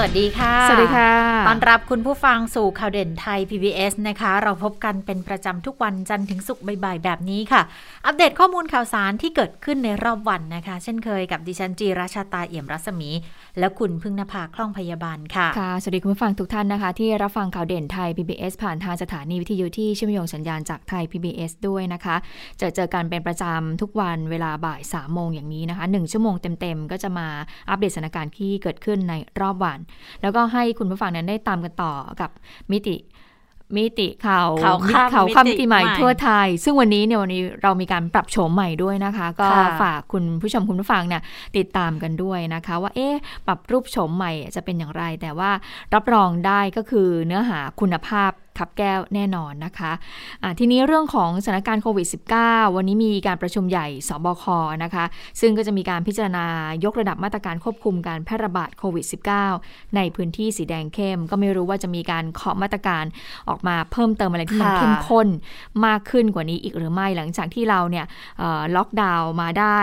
สวัสดีค่ะสวัสดีค่ะต้อนรับคุณผู้ฟังสู่ข่าวเด่นไทย PBS นะคะเราพบกันเป็นประจำทุกวันจันทร์ถึงศุกร์บ่ายๆแบบนี้ค่ะอัปเดตข้อมูลข่าวสารที่เกิดขึ้นในรอบวันนะคะเช่นเคยกับดิฉันจีราชาตาเอี่ยมรัศมีและคุณพึ่งนภาคล่องพยาบาลค่ะค่ะสวัสดีคุณผู้ฟังทุกท่านนะคะที่รับฟังข่าวเด่นไทย PBS ผ่านทางสถานีวิทยุที่เชื่อมโยงสัญญาณจากไทย PBS ด้วยนะคะเจอกันเป็นประจำทุกวันเวลาบ่าย 3 โมงอย่างนี้นะคะ1ชั่วโมงเต็มๆก็จะมาอัปเดตสถานการณ์ที่เกิดขึ้นในรอบวันแล้วก็ให้คุณผู้ฟังนั้นได้ตามกันต่อกับมิติข่าวค่ำปีใหม่ทั่วไทยซึ่งวันนี้เรามีการปรับโฉมใหม่ด้วยนะคะก็ฝากคุณผู้ชมคุณผู้ฟังเนี่ยติดตามกันด้วยนะคะว่าเอ๊ะปรับรูปโฉมใหม่จะเป็นอย่างไรแต่ว่ารับรองได้ก็คือเนื้อหาคุณภาพขับแก้วแน่นอนนะคะทีนี้เรื่องของสถานการณ์โควิด -19 วันนี้มีการประชุมใหญ่สบคนะคะซึ่งก็จะมีการพิจารณายกระดับมาตรการควบคุมการแพร่ระบาดโควิด -19 ในพื้นที่สีแดงเข้มก็ไม่รู้ว่าจะมีการเคาะมาตรการออกมาเพิ่มเติมอะไรที่มันเข้มข้นมากขึ้นกว่านี้อีกหรือไม่หลังจากที่เราเนี่ยล็อกดาวน์มาได้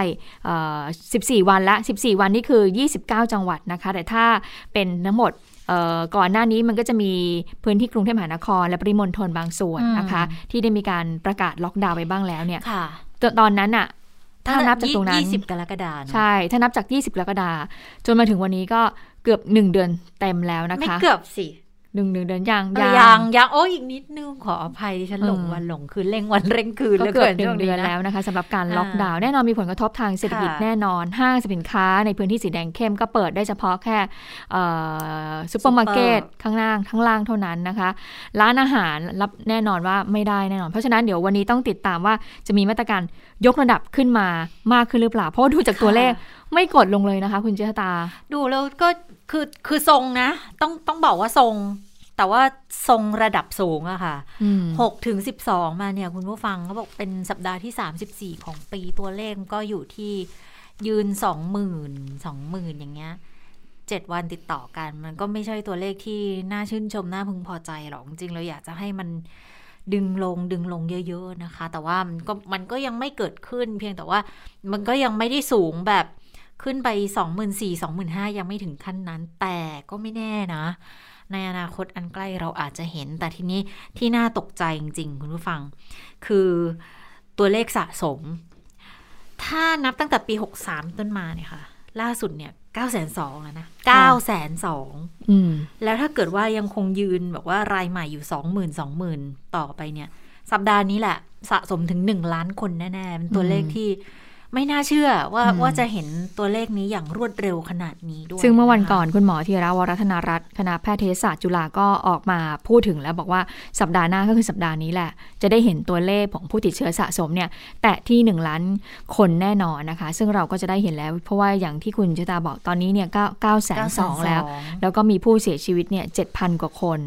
14 วันละ14 วันนี่คือ29 จังหวัดนะคะแต่ถ้าเป็นทั้งหมดก่อนหน้านี้มันก็จะมีพื้นที่กรุงเทพมหานครและปริมณฑลบางส่วนนะคะที่ได้มีการประกาศล็อกดาวน์ไปบ้างแล้วเนี่ยตอนนั้นอะถ้านับจากตรงนั้น20กรกฎาคมใช่ถ้านับจาก20กรกฎาคมจนมาถึงวันนี้ก็เกือบ1เดือนเต็มแล้วนะคะไม่เกือบสิ1เดือนยังโอ้อีกนิดนึงขออภัยดิฉันหลงวันหลงคืนเร่งวันเร่งคืนแล้วเกิด1เดือนแล้วนะคะสำหรับการล็อกดาวน์แน่นอนมีผลกระทบทางเศรษฐกิจแน่นอนห้างสรรพสินค้าในพื้นที่สีแดงเข้มก็เปิดได้เฉพาะแค่ซุปเปอร์มาร์เก็ตข้างล่างเท่านั้นนะคะร้านอาหารรับแน่นอนว่าไม่ได้แน่นอนเพราะฉะนั้นเดี๋ยววันนี้ต้องติดตามว่าจะมีมาตรการยกระดับขึ้นมามากขึ้นหรือเปล่าเพราะดูจากตัวเลขไม่กดลงเลยนะคะคุณเจษฎาดูแล้วก็คือทรงนะต้องบอกว่าทรงแต่ว่าทรงระดับสูงอะค่ะ6ถึง12มาเนี่ยคุณผู้ฟังเขาบอกเป็นสัปดาห์ที่34ของปีตัวเลขก็อยู่ที่ยืน 20,000 อย่างเงี้ย7วันติดต่อกันมันก็ไม่ใช่ตัวเลขที่น่าชื่นชมน่าพึงพอใจหรอกจริงเราอยากจะให้มันดึงลงเยอะๆนะคะแต่ว่ามันก็ยังไม่เกิดขึ้นเพียงแต่ว่ามันก็ยังไม่ได้สูงแบบขึ้นไป 24,000 25,000 ยังไม่ถึงขั้นนั้นแต่ก็ไม่แน่นะในอนาคตอันใกล้เราอาจจะเห็นแต่ทีนี้ที่น่าตกใจจริงๆคุณผู้ฟังคือตัวเลขสะสมถ้านับตั้งแต่ปี63ต้นมาเนี่ยค่ะล่าสุดเนี่ย 902,000 แล้วนะ 902,000 แล้วถ้าเกิดว่ายังคงยืนแบบว่ารายใหม่อยู่ 20,000 ต่อไปเนี่ยสัปดาห์นี้แหละสะสมถึง1ล้านคนแน่ๆเป็นตัวเลขที่ไม่น่าเชื่อว่าจะเห็นตัวเลขนี้อย่างรวดเร็วขนาดนี้ด้วยซึ่งเมื่อวันก่อนคุณหมอธีระ วรัตนรัตน์คณะแพทยศาสตร์จุฬาก็ออกมาพูดถึงแล้วบอกว่าสัปดาห์หน้าก็คือสัปดาห์นี้แหละจะได้เห็นตัวเลขของผู้ติดเชื้อสะสมเนี่ยแต่ที่1ล้านคนแน่นอนนะคะซึ่งเราก็จะได้เห็นแล้วเพราะว่าอย่างที่คุณชตาบอกตอนนี้เนี่ย902,000 แล้วก็มีผู้เสียชีวิตเนี่ย 7,000 กว่าคน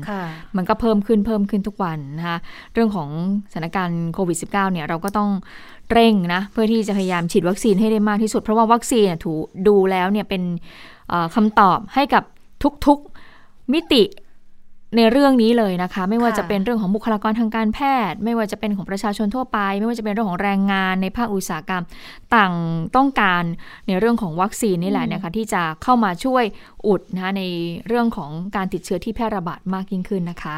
มันก็เพิ่มขึ้นทุกวันนะคะเรื่องของสถานการณ์โควิด -19 เนี่ยเราก็ต้องเร่งนะเพื่อที่จะพยายามฉีดวัคซีนให้ได้มากที่สุดเพราะว่าวัคซีนถูกดูแล้วเนี่ยเป็นคำตอบให้กับทุกๆมิติในเรื่องนี้เลยนะคะไม่ว่าจะเป็นเรื่องของบุคลากรทางการแพทย์ไม่ว่าจะเป็นของประชาชนทั่วไปไม่ว่าจะเป็นเรื่องของแรงงานในภาคอุตสาหกรรมต่างต้องการในเรื่องของวัคซีนนี่แหละนะคะที่จะเข้ามาช่วยอุดนะคะในเรื่องของการติดเชื้อที่แพร่ระบาดมากยิ่งขึ้นนะคะ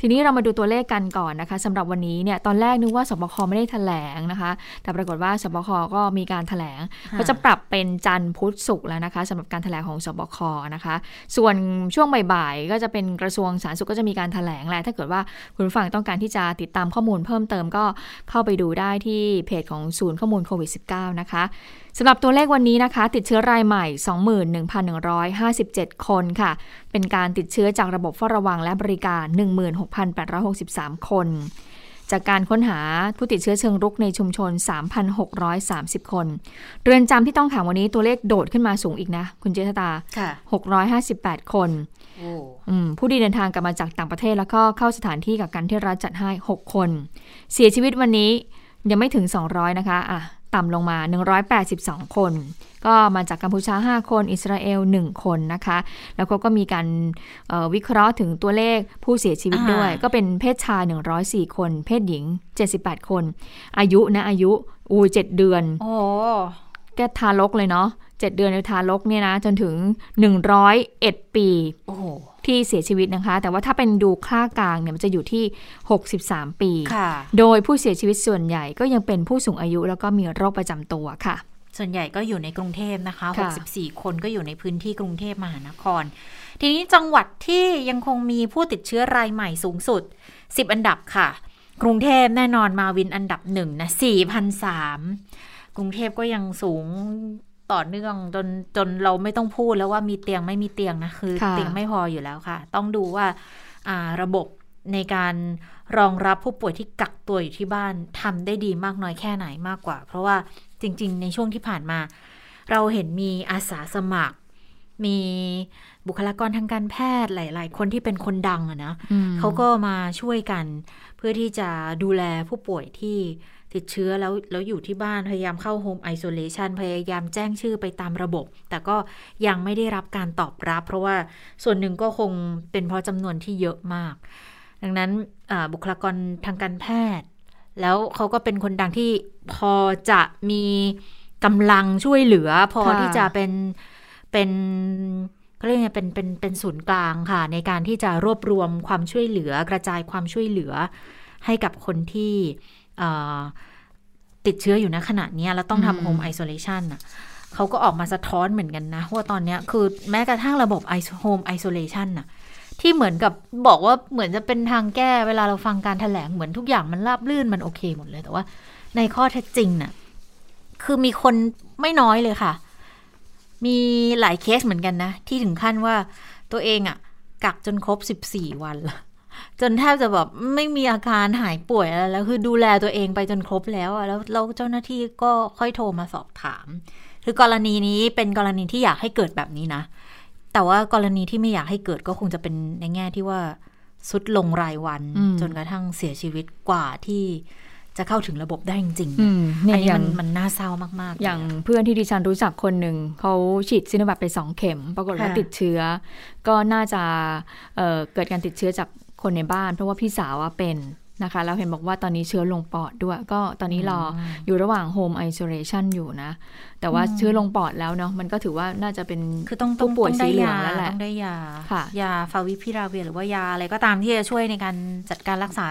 ทีนี้เรามาดูตัวเลขกันก่อนนะคะสำหรับวันนี้เนี่ยตอนแรกนึกว่าสบคไม่ได้แถลงนะคะแต่ปรากฏว่าสบคก็มีการแถลงก็จะปรับเป็นจันทร์พุธศุกร์แล้วนะคะสำหรับการแถลงของสบคนะคะส่วนช่วงบ่ายๆก็จะเป็นกระทรวงสาธารณสุขก็จะมีการแถลงแหละถ้าเกิดว่าคุณผู้ฟังต้องการที่จะติดตามข้อมูลเพิ่มเติมก็เข้าไปดูได้ที่เพจของศูนย์ข้อมูลโควิด -19 นะคะสำหรับตัวเลขวันนี้นะคะติดเชื้อรายใหม่ 21,157 คนค่ะเป็นการติดเชื้อจากระบบเฝ้าระวังและบริการ 16,863 คนจากการค้นหาผู้ติดเชื้อเชิงรุกในชุมชน 3,630 คนเรือนจำที่ต้องขังวันนี้ตัวเลขโดดขึ้นมาสูงอีกนะคุณเจษฎา658 คนผู้ที่เดินทางกลับมาจากต่างประเทศแล้วก็เข้าสถานที่กักกันที่รัฐจัดให้6คนเสียชีวิตวันนี้ยังไม่ถึง200นะคะ ต่ำลงมา182คนก็มาจากกัมพูชา5คนอิสราเอล1คนนะคะแล้วก็มีการวิเคราะห์ถึงตัวเลขผู้เสียชีวิตด้วยก็เป็นเพศชาย104คนเพศหญิง78คนอายุ7 เดือนโอ้แกทารกเลยเนาะ7 เดือนในทารกเนี่ยนะจนถึง101ปีโอ้ที่เสียชีวิตนะคะแต่ว่าถ้าเป็นดูค่ากลางเนี่ยมันจะอยู่ที่63ปีโดยผู้เสียชีวิตส่วนใหญ่ก็ยังเป็นผู้สูงอายุแล้วก็มีโรคประจำตัวค่ะส่วนใหญ่ก็อยู่ในกรุงเทพนะคะ64คนก็อยู่ในพื้นที่กรุงเทพมหานครทีนี้จังหวัดที่ยังคงมีผู้ติดเชื้อรายใหม่สูงสุด10อันดับค่ะกรุงเทพแน่นอนมาวินอันดับ1นะ 4,003 กรุงเทพก็ยังสูงต่อเนื่องจนเราไม่ต้องพูดแล้วว่ามีเตียงไม่มีเตียงนะคือเตียงไม่พออยู่แล้วค่ะต้องดูว่าระบบในการรองรับผู้ป่วยที่กักตัวอยู่ที่บ้านทำได้ดีมากน้อยแค่ไหนมากกว่าเพราะว่าจริงๆในช่วงที่ผ่านมาเราเห็นมีอาสาสมัครมีบุคลากรทางการแพทย์หลายๆคนที่เป็นคนดังนะเขาก็มาช่วยกันเพื่อที่จะดูแลผู้ป่วยที่ติดเชื้อแล้วอยู่ที่บ้านพยายามเข้า Home Isolation พยายามแจ้งชื่อไปตามระบบแต่ก็ยังไม่ได้รับการตอบรับเพราะว่าส่วนหนึ่งก็คงเป็นเพราะจำนวนที่เยอะมากดังนั้นบุคลากรทางการแพทย์แล้วเขาก็เป็นคนดังที่พอจะมีกำลังช่วยเหลือพอที่จะเป็นก็เรียกไงเป็นศูนย์กลางค่ะในการที่จะรวบรวมความช่วยเหลือกระจายความช่วยเหลือให้กับคนที่ติดเชื้ออยู่ณขณะนี้แล้วต้องทำ Home Isolation น่ะเขาก็ออกมาสะท้อนเหมือนกันนะว่าตอนนี้คือแม้กระทั่งระบบ Home Isolation น่ะที่เหมือนกับบอกว่าเหมือนจะเป็นทางแก้เวลาเราฟังการแถลงเหมือนทุกอย่างมันราบรื่นมันโอเคหมดเลยแต่ว่าในข้อเท็จจริงน่ะคือมีคนไม่น้อยเลยค่ะมีหลายเคสเหมือนกันนะที่ถึงขั้นว่าตัวเองอ่ะกักจนครบ14วันละจนแทบจะแบบไม่มีอาการหายป่วยอะไรแล้วคือดูแลตัวเองไปจนครบแล้วอ่ะแล้วเจ้าหน้าที่ก็ค่อยโทรมาสอบถามคือกรณีนี้เป็นกรณีที่อยากให้เกิดแบบนี้นะแต่ว่ากรณีที่ไม่อยากให้เกิดก็คงจะเป็นในแง่ที่ว่าทรุดลงรายวันจนกระทั่งเสียชีวิตกว่าที่จะเข้าถึงระบบได้จริงๆอันนี้มันน่าเศร้ามากๆอย่างเพื่อนที่ดิฉันรู้จักคนหนึ่งเขาฉีดซิโนแวคไป2เข็มปรากฏว่าติดเชื้อก็น่าจะเกิดการติดเชื้อจากคนในบ้านเพราะว่าพี่สาวเป็นนะคะแล้วเห็นบอกว่าตอนนี้เชื้อลงปอดด้วยก็ตอนนี้รออยู่ระหว่าง Home Isolation อยู่นะแต่ว่าเชื้อลงปอดแล้วเนาะมันก็ถือว่าน่าจะเป็นคือต้องป่วยสีเหลืองแล้วแหละต้องได้ยาค่ะยาฟาวิพิราเวียหรือว่ายาอะไรก็ตามที่จะช่วยในการจัดการรักษา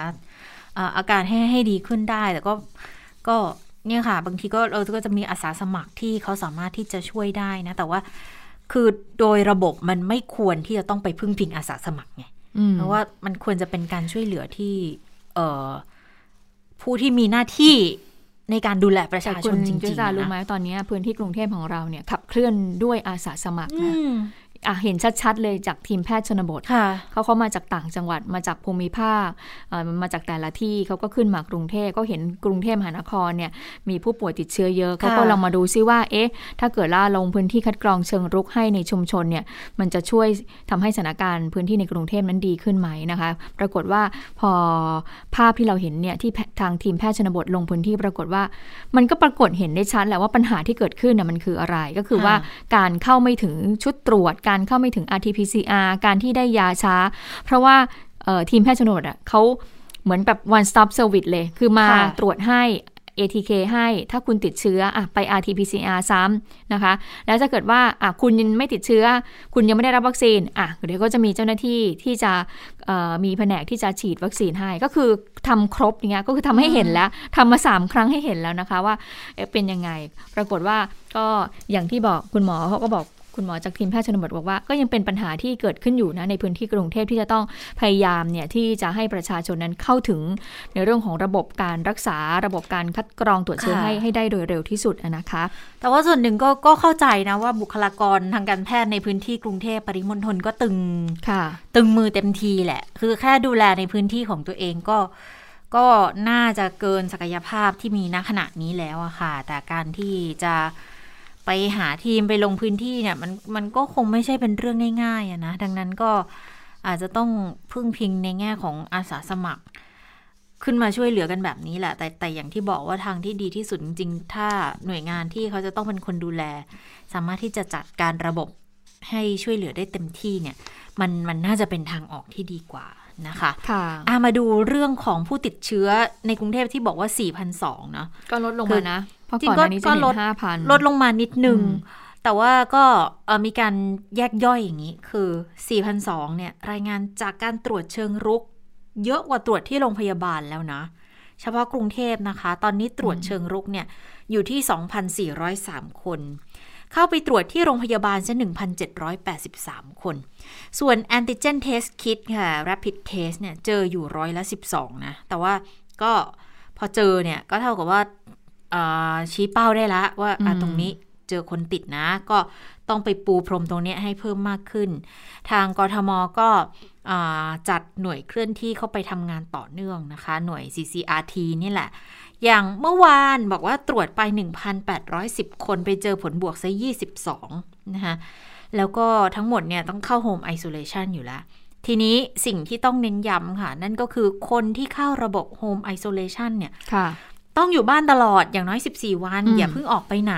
อาการให้ดีขึ้นได้แต่ก็เนี่ยค่ะบางทีก็เราก็จะมีอาสาสมัครที่เขาสามารถที่จะช่วยได้นะแต่ว่าคือโดยระบบมันไม่ควรที่จะต้องไปพึ่งพิงอาสาสมัครไงเพราะว่ามันควรจะเป็นการช่วยเหลือที่ผู้ที่มีหน้าที่ในการดูแลประชาชนจริงๆนะคุณรู้ไหมตอนนี้พื้นที่กรุงเทพของเราเนี่ยขับเคลื่อนด้วยอาสาสมัครนะเห็นชัดๆเลยจากทีมแพทย์ชนบทเขามาจากต่างจังหวัดมาจากภูมิภาคมาจากแต่ละที่เขาก็ขึ้นมากรุงเทพก็เห็นกรุงเทพมหานครเนี่ยมีผู้ป่วยติดเชื้อเยอะเขาก็ลองมาดูซิว่าเอ๊ะถ้าเกิดล่าลงพื้นที่คัดกรองเชิงรุกให้ในชุมชนเนี่ยมันจะช่วยทำให้สถานการณ์พื้นที่ในกรุงเทพนั้นดีขึ้นไหมนะคะปรากฏว่าพอภาพที่เราเห็นเนี่ยที่ทางทีมแพทย์ชนบทลงพื้นที่ปรากฏว่ามันก็ปรากฏเห็นได้ชัดแหละว่าปัญหาที่เกิดขึ้นมันคืออะไรก็คือว่าการเข้าไม่ถึงชุดตรวจการเข้าไม่ถึง RT-PCR การที่ได้ยาช้าเพราะว่าทีมแพทย์ชนบทเขาเหมือนแบบ one stop service เลยคือมาตรวจให้ ATK ให้ถ้าคุณติดเชื้อไป RT-PCR ซ้ำนะคะแล้วจะเกิดว่าคุณยังไม่ติดเชื้อคุณยังไม่ได้รับวัคซีนเดี๋ยวก็จะมีเจ้าหน้าที่ที่จะมีแผนกที่จะฉีดวัคซีนให้ก็คือทำครบอย่างเงี้ยก็คือทำให้เห็นแล้วทำมา3ครั้งให้เห็นแล้วนะคะว่าเป็นยังไงปรากฏว่าก็อย่างที่บอกคุณหมอเขาก็บอกคุณหมอจากทีมแพทย์ชนบทบอกว่าก็ยังเป็นปัญหาที่เกิดขึ้นอยู่นะในพื้นที่กรุงเทพที่จะต้องพยายามเนี่ยที่จะให้ประชาชนนั้นเข้าถึงในเรื่องของระบบการรักษาระบบการคัดกรองตรวจเชื้อให้ได้โดยเร็วที่สุดนะคะแต่ว่าส่วนหนึ่งก็เข้าใจนะว่าบุคลากรทางการแพทย์ในพื้นที่กรุงเทพปริมณฑลก็ตึงมือเต็มทีแหละคือแค่ดูแลในพื้นที่ของตัวเองก็น่าจะเกินศักยภาพที่มีณขณะนี้แล้วอะค่ะแต่การที่จะไปหาทีมไปลงพื้นที่เนี่ยมันก็คงไม่ใช่เป็นเรื่องง่ายๆนะดังนั้นก็อาจจะต้องพึ่งพิงในแง่ของอาสาสมัคร ขึ้นมาช่วยเหลือกันแบบนี้แหละแต่อย่างที่บอกว่าทางที่ดีที่สุดจริงๆถ้าหน่วยงานที่เขาจะต้องเป็นคนดูแลสามารถที่จะจัดการระบบให้ช่วยเหลือได้เต็มที่เนี่ยมันน่าจะเป็นทางออกที่ดีกว่านะคะมาดูเรื่องของผู้ติดเชื้อในกรุงเทพที่บอกว่า 4,200 เนาะก็ลดลงมานะเพราะก่อนหน้านี้จะเห็น 5,000 ลดลงมานิดนึงแต่ว่าก็มีการแยกย่อยอย่างนี้คือ 4,200 เนี่ยรายงานจากการตรวจเชิงรุกเยอะกว่าตรวจที่โรงพยาบาลแล้วนะเฉพาะกรุงเทพนะคะตอนนี้ตรวจเชิงรุกเนี่ยอยู่ที่ 2,403 คนเข้าไปตรวจที่โรงพยาบาลซะ 1,783 คนส่วนแอนติเจนเทสคิดค่ะ Rapid Test เนี่ยเจออยู่112นะแต่ว่าก็พอเจอเนี่ยก็เท่ากับว่าชี้เป้าได้ละว่าตรงนี้เจอคนติดนะก็ต้องไปปูพรมตรงนี้ให้เพิ่มมากขึ้นทางกทมก็จัดหน่วยเคลื่อนที่เข้าไปทำงานต่อเนื่องนะคะหน่วย CCRT นี่แหละอย่างเมื่อวานบอกว่าตรวจไป 1,810 คนไปเจอผลบวกซะ22นะคะแล้วก็ทั้งหมดเนี่ยต้องเข้า Home Isolation อยู่แล้วทีนี้สิ่งที่ต้องเน้นย้ำค่ะนั่นก็คือคนที่เข้าระบบ Home Isolation เนี่ยต้องอยู่บ้านตลอดอย่างน้อย14วันอย่าเพิ่งออกไปไหน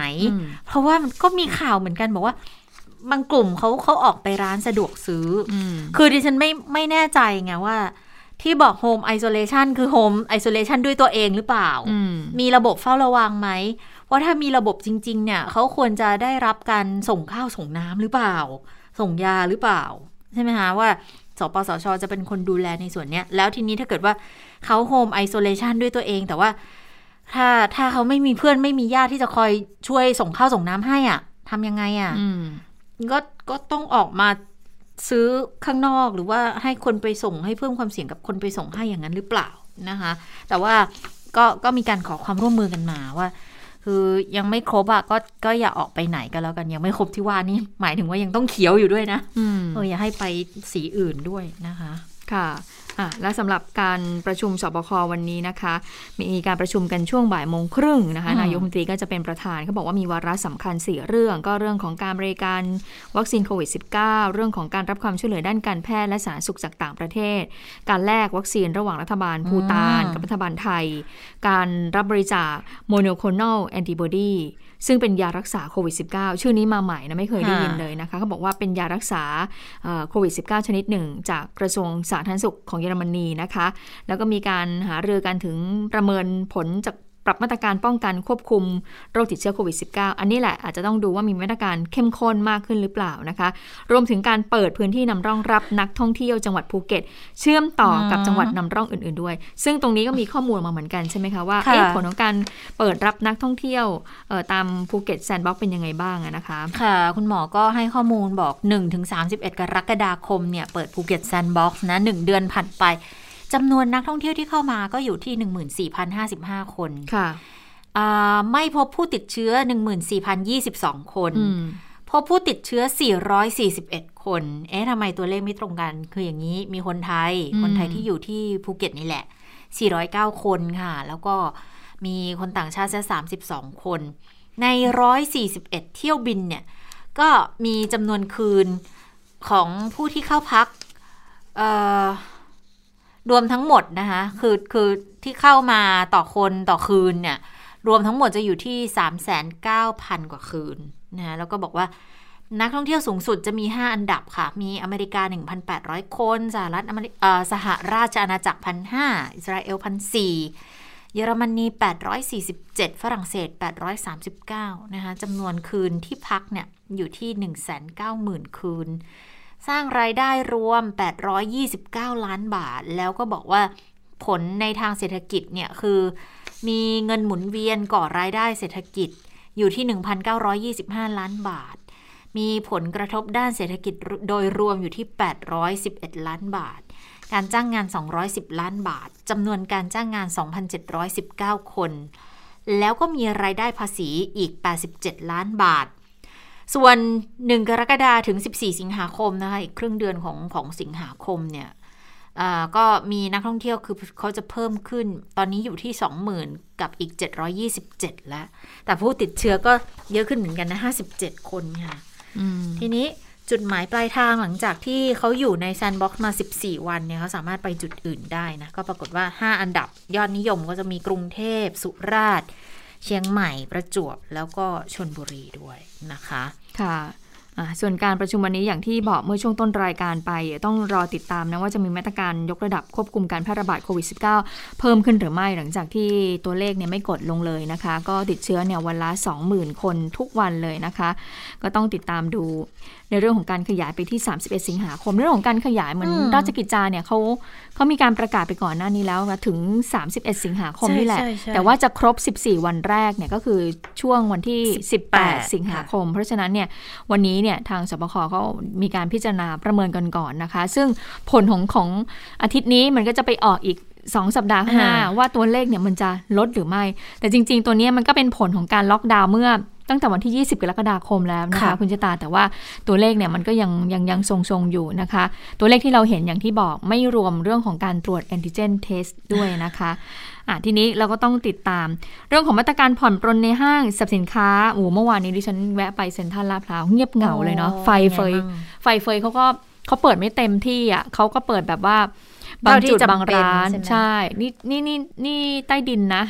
เพราะว่ามันก็มีข่าวเหมือนกันบอกว่าบางกลุ่มเขาออกไปร้านสะดวกซื้อคือดิฉันไม่แน่ใจไงว่าที่บอก Home Isolation คือ Home Isolation ด้วยตัวเองหรือเปล่ามีระบบเฝ้าระวังไหมว่าถ้ามีระบบจริงๆเนี่ยเขาควรจะได้รับการส่งข้าวส่งน้ำหรือเปล่าส่งยาหรือเปล่าใช่ไหมคะว่าสปสช.จะเป็นคนดูแลในส่วนนี้แล้วทีนี้ถ้าเกิดว่าเขา Home Isolation ด้วยตัวเองแต่ว่าถ้าเขาไม่มีเพื่อนไม่มีญาติที่จะคอยช่วยส่งข้าวส่งน้ำให้อ่ะทำยังไงอ่ะก็ต้องออกมาซื้อข้างนอกหรือว่าให้คนไปส่งให้เพิ่มความเสี่ยงกับคนไปส่งให้อย่างนั้นหรือเปล่านะคะแต่ว่าก็มีการขอความร่วมมือกันมาว่าคือยังไม่ครบอ่ะก็อย่าออกไปไหนกันแล้วกันยังไม่ครบที่ว่านี่หมายถึงว่ายังต้องเขียวอยู่ด้วยนะอย่าให้ไปสีอื่นด้วยนะคะค่ะและสำหรับการประชุมสบควันนี้นะคะมีการประชุมกันช่วงบ่ายโมงครึ่งนะคะนายกรัฐมนตรีก็จะเป็นประธานเขาบอกว่ามีวาระสำคัญ4เรื่องก็เรื่องของการบริการวัคซีนโควิด -19 เรื่องของการรับความช่วยเหลือด้านการแพทย์และสาธารณสุขจากต่างประเทศการแลกวัคซีนระหว่างรัฐบาลภูฏานกับรัฐบาลไทยการรับบริจาคโมโนโคลนอลแอนติบอดีซึ่งเป็นยารักษาโควิด -19 ชื่อนี้มาใหม่นะไม่เคยได้ยินเลยนะคะเขาบอกว่าเป็นยารักษาโควิด -19 ชนิดหนึ่งจากกระทรวงสาธารณสุขของเยอรมนีนะคะแล้วก็มีการหารือกันถึงประเมินผลจากปรับมาตรการป้องกันควบคุมโรคติดเชื้อโควิด -19 อันนี้แหละอาจจะต้องดูว่ามีมาตรการเข้มข้นมากขึ้นหรือเปล่านะคะรวมถึงการเปิดพื้นที่นำร่องรับนักท่องเที่ยวจังหวัดภูเก็ตเชื่อมต่อกับจังหวัดนำร่องอื่นๆด้วยซึ่งตรงนี้ก็มีข้อมูลมาเหมือนกันใช่ไหมคะว่าผลของการเปิดรับนักท่องเที่ยวตามภูเก็ตแซนด์บ็อกซ์เป็นยังไงบ้างนะคะค่ะคุณหมอก็ให้ข้อมูลบอก 1-31 กรกฎาคมเนี่ยเปิดภูเก็ตแซนด์บ็อกซ์นะ1เดือนผ่านไปจำนวนนักท่องเที่ยวที่เข้ามาก็อยู่ที่ 14,055 คนค่ะไม่พบผู้ติดเชื้อ 14,022 คนพบผู้ติดเชื้อ441คนเอ๊ะทำไมตัวเลขไม่ตรงกันคืออย่างนี้มีคนไทยที่อยู่ที่ภูเก็ตนี่แหละ409คนค่ะแล้วก็มีคนต่างชาติ32คนใน141เที่ยวบินเนี่ยก็มีจำนวนคืนของผู้ที่เข้าพักรวมทั้งหมดนะคะคือที่เข้ามาต่อคนต่อคืนเนี่ยรวมทั้งหมดจะอยู่ที่ 39,000 กว่าคืนนะแล้วก็บอกว่านักท่องเที่ยวสูงสุดจะมี5อันดับค่ะมีอเมริกา 1,800 คนสหราชอาณาจักร 1,500 อิสราเอล 1,400 เยอรมนี847ฝรั่งเศส839นะคะจำนวนคืนที่พักเนี่ยอยู่ที่ 190,000 คืนสร้างรายได้รวม829ล้านบาทแล้วก็บอกว่าผลในทางเศรษฐกิจเนี่ยคือมีเงินหมุนเวียนก่อรายได้เศรษฐกิจอยู่ที่ 1,925 ล้านบาทมีผลกระทบด้านเศรษฐกิจโดยรวมอยู่ที่811ล้านบาทการจ้างงาน210ล้านบาทจำนวนการจ้างงาน 2,719 คนแล้วก็มีรายได้ภาษีอีก87ล้านบาทส่วน1กรกฎาคมถึง14สิงหาคมนะคะอีกครึ่งเดือนของสิงหาคมเนี่ยก็มีนักท่องเที่ยวคือเขาจะเพิ่มขึ้นตอนนี้อยู่ที่ 20,000 กับอีก727แล้วแต่ผู้ติดเชื้อก็เยอะขึ้นเหมือนกันนะ57คนค่ะทีนี้ จุดหมายปลายทางหลังจากที่เขาอยู่ในแซนด์บ็อกซ์มา14วันเนี่ยเขาสามารถไปจุดอื่นได้นะก็ปรากฏว่า5อันดับยอดนิยมก็จะมีกรุงเทพสุราษฎร์เชียงใหม่ประจวบแล้วก็ชลบุรีด้วยนะคะค่ะส่วนการประชุมวันนี้อย่างที่บอกเมื่อช่วงต้นรายการไปต้องรอติดตามนะว่าจะมีมาตรการยกระดับควบคุมการแพร่ระบาดโควิด -19 เพิ่มขึ้นหรือไม่หลังจากที่ตัวเลขเนี่ยไม่กดลงเลยนะคะก็ติดเชื้อเนี่ยวันละ 20,000 คนทุกวันเลยนะคะก็ต้องติดตามดูในเรื่องของการขยายไปที่31สิงหาคมเรื่องของการขยายเหมือนราชกิจจาเนี่ยเขามีการประกาศไปก่อนหน้านี้แล้วถึง31สิงหาคมนี่แหละแต่ว่าจะครบ14วันแรกเนี่ยก็คือช่วงวันที่18สิงหาคมเพราะฉะนั้นเนี่ยวันนี้ทางสบคเขามีการพิจารณาประเมินกันก่อนนะคะซึ่งผลของอาทิตย์นี้มันก็จะไปออกอีก2สัปดาห์ข้างหน้าว่าตัวเลขเนี่ยมันจะลดหรือไม่แต่จริงๆตัวนี้มันก็เป็นผลของการล็อกดาวน์เมื่อตั้งแต่วันที่20กรกฎาคมแล้วนะคะคุณชะตาแต่ว่าตัวเลขเนี่ยมันก็ยังทรงๆอยู่นะคะตัวเลขที่เราเห็นอย่างที่บอกไม่รวมเรื่องของการตรวจแอนติเจนเทสด้วยนะคะทีนี้เราก็ต้องติดตามเรื่องของมาตรการผ่อนปรนในห้างสรรพสินค้าเมื่อวานนี้ดิฉันแวะไปเซ็นทรัลลาดพร้าวเงียบเหงาเลยเนาะไฟเฟยเขาเปิดไม่เต็มที่อ่ะเขาก็เปิดแบบว่าบางจุดบางร้านใช่นี่ใต้ดินนะ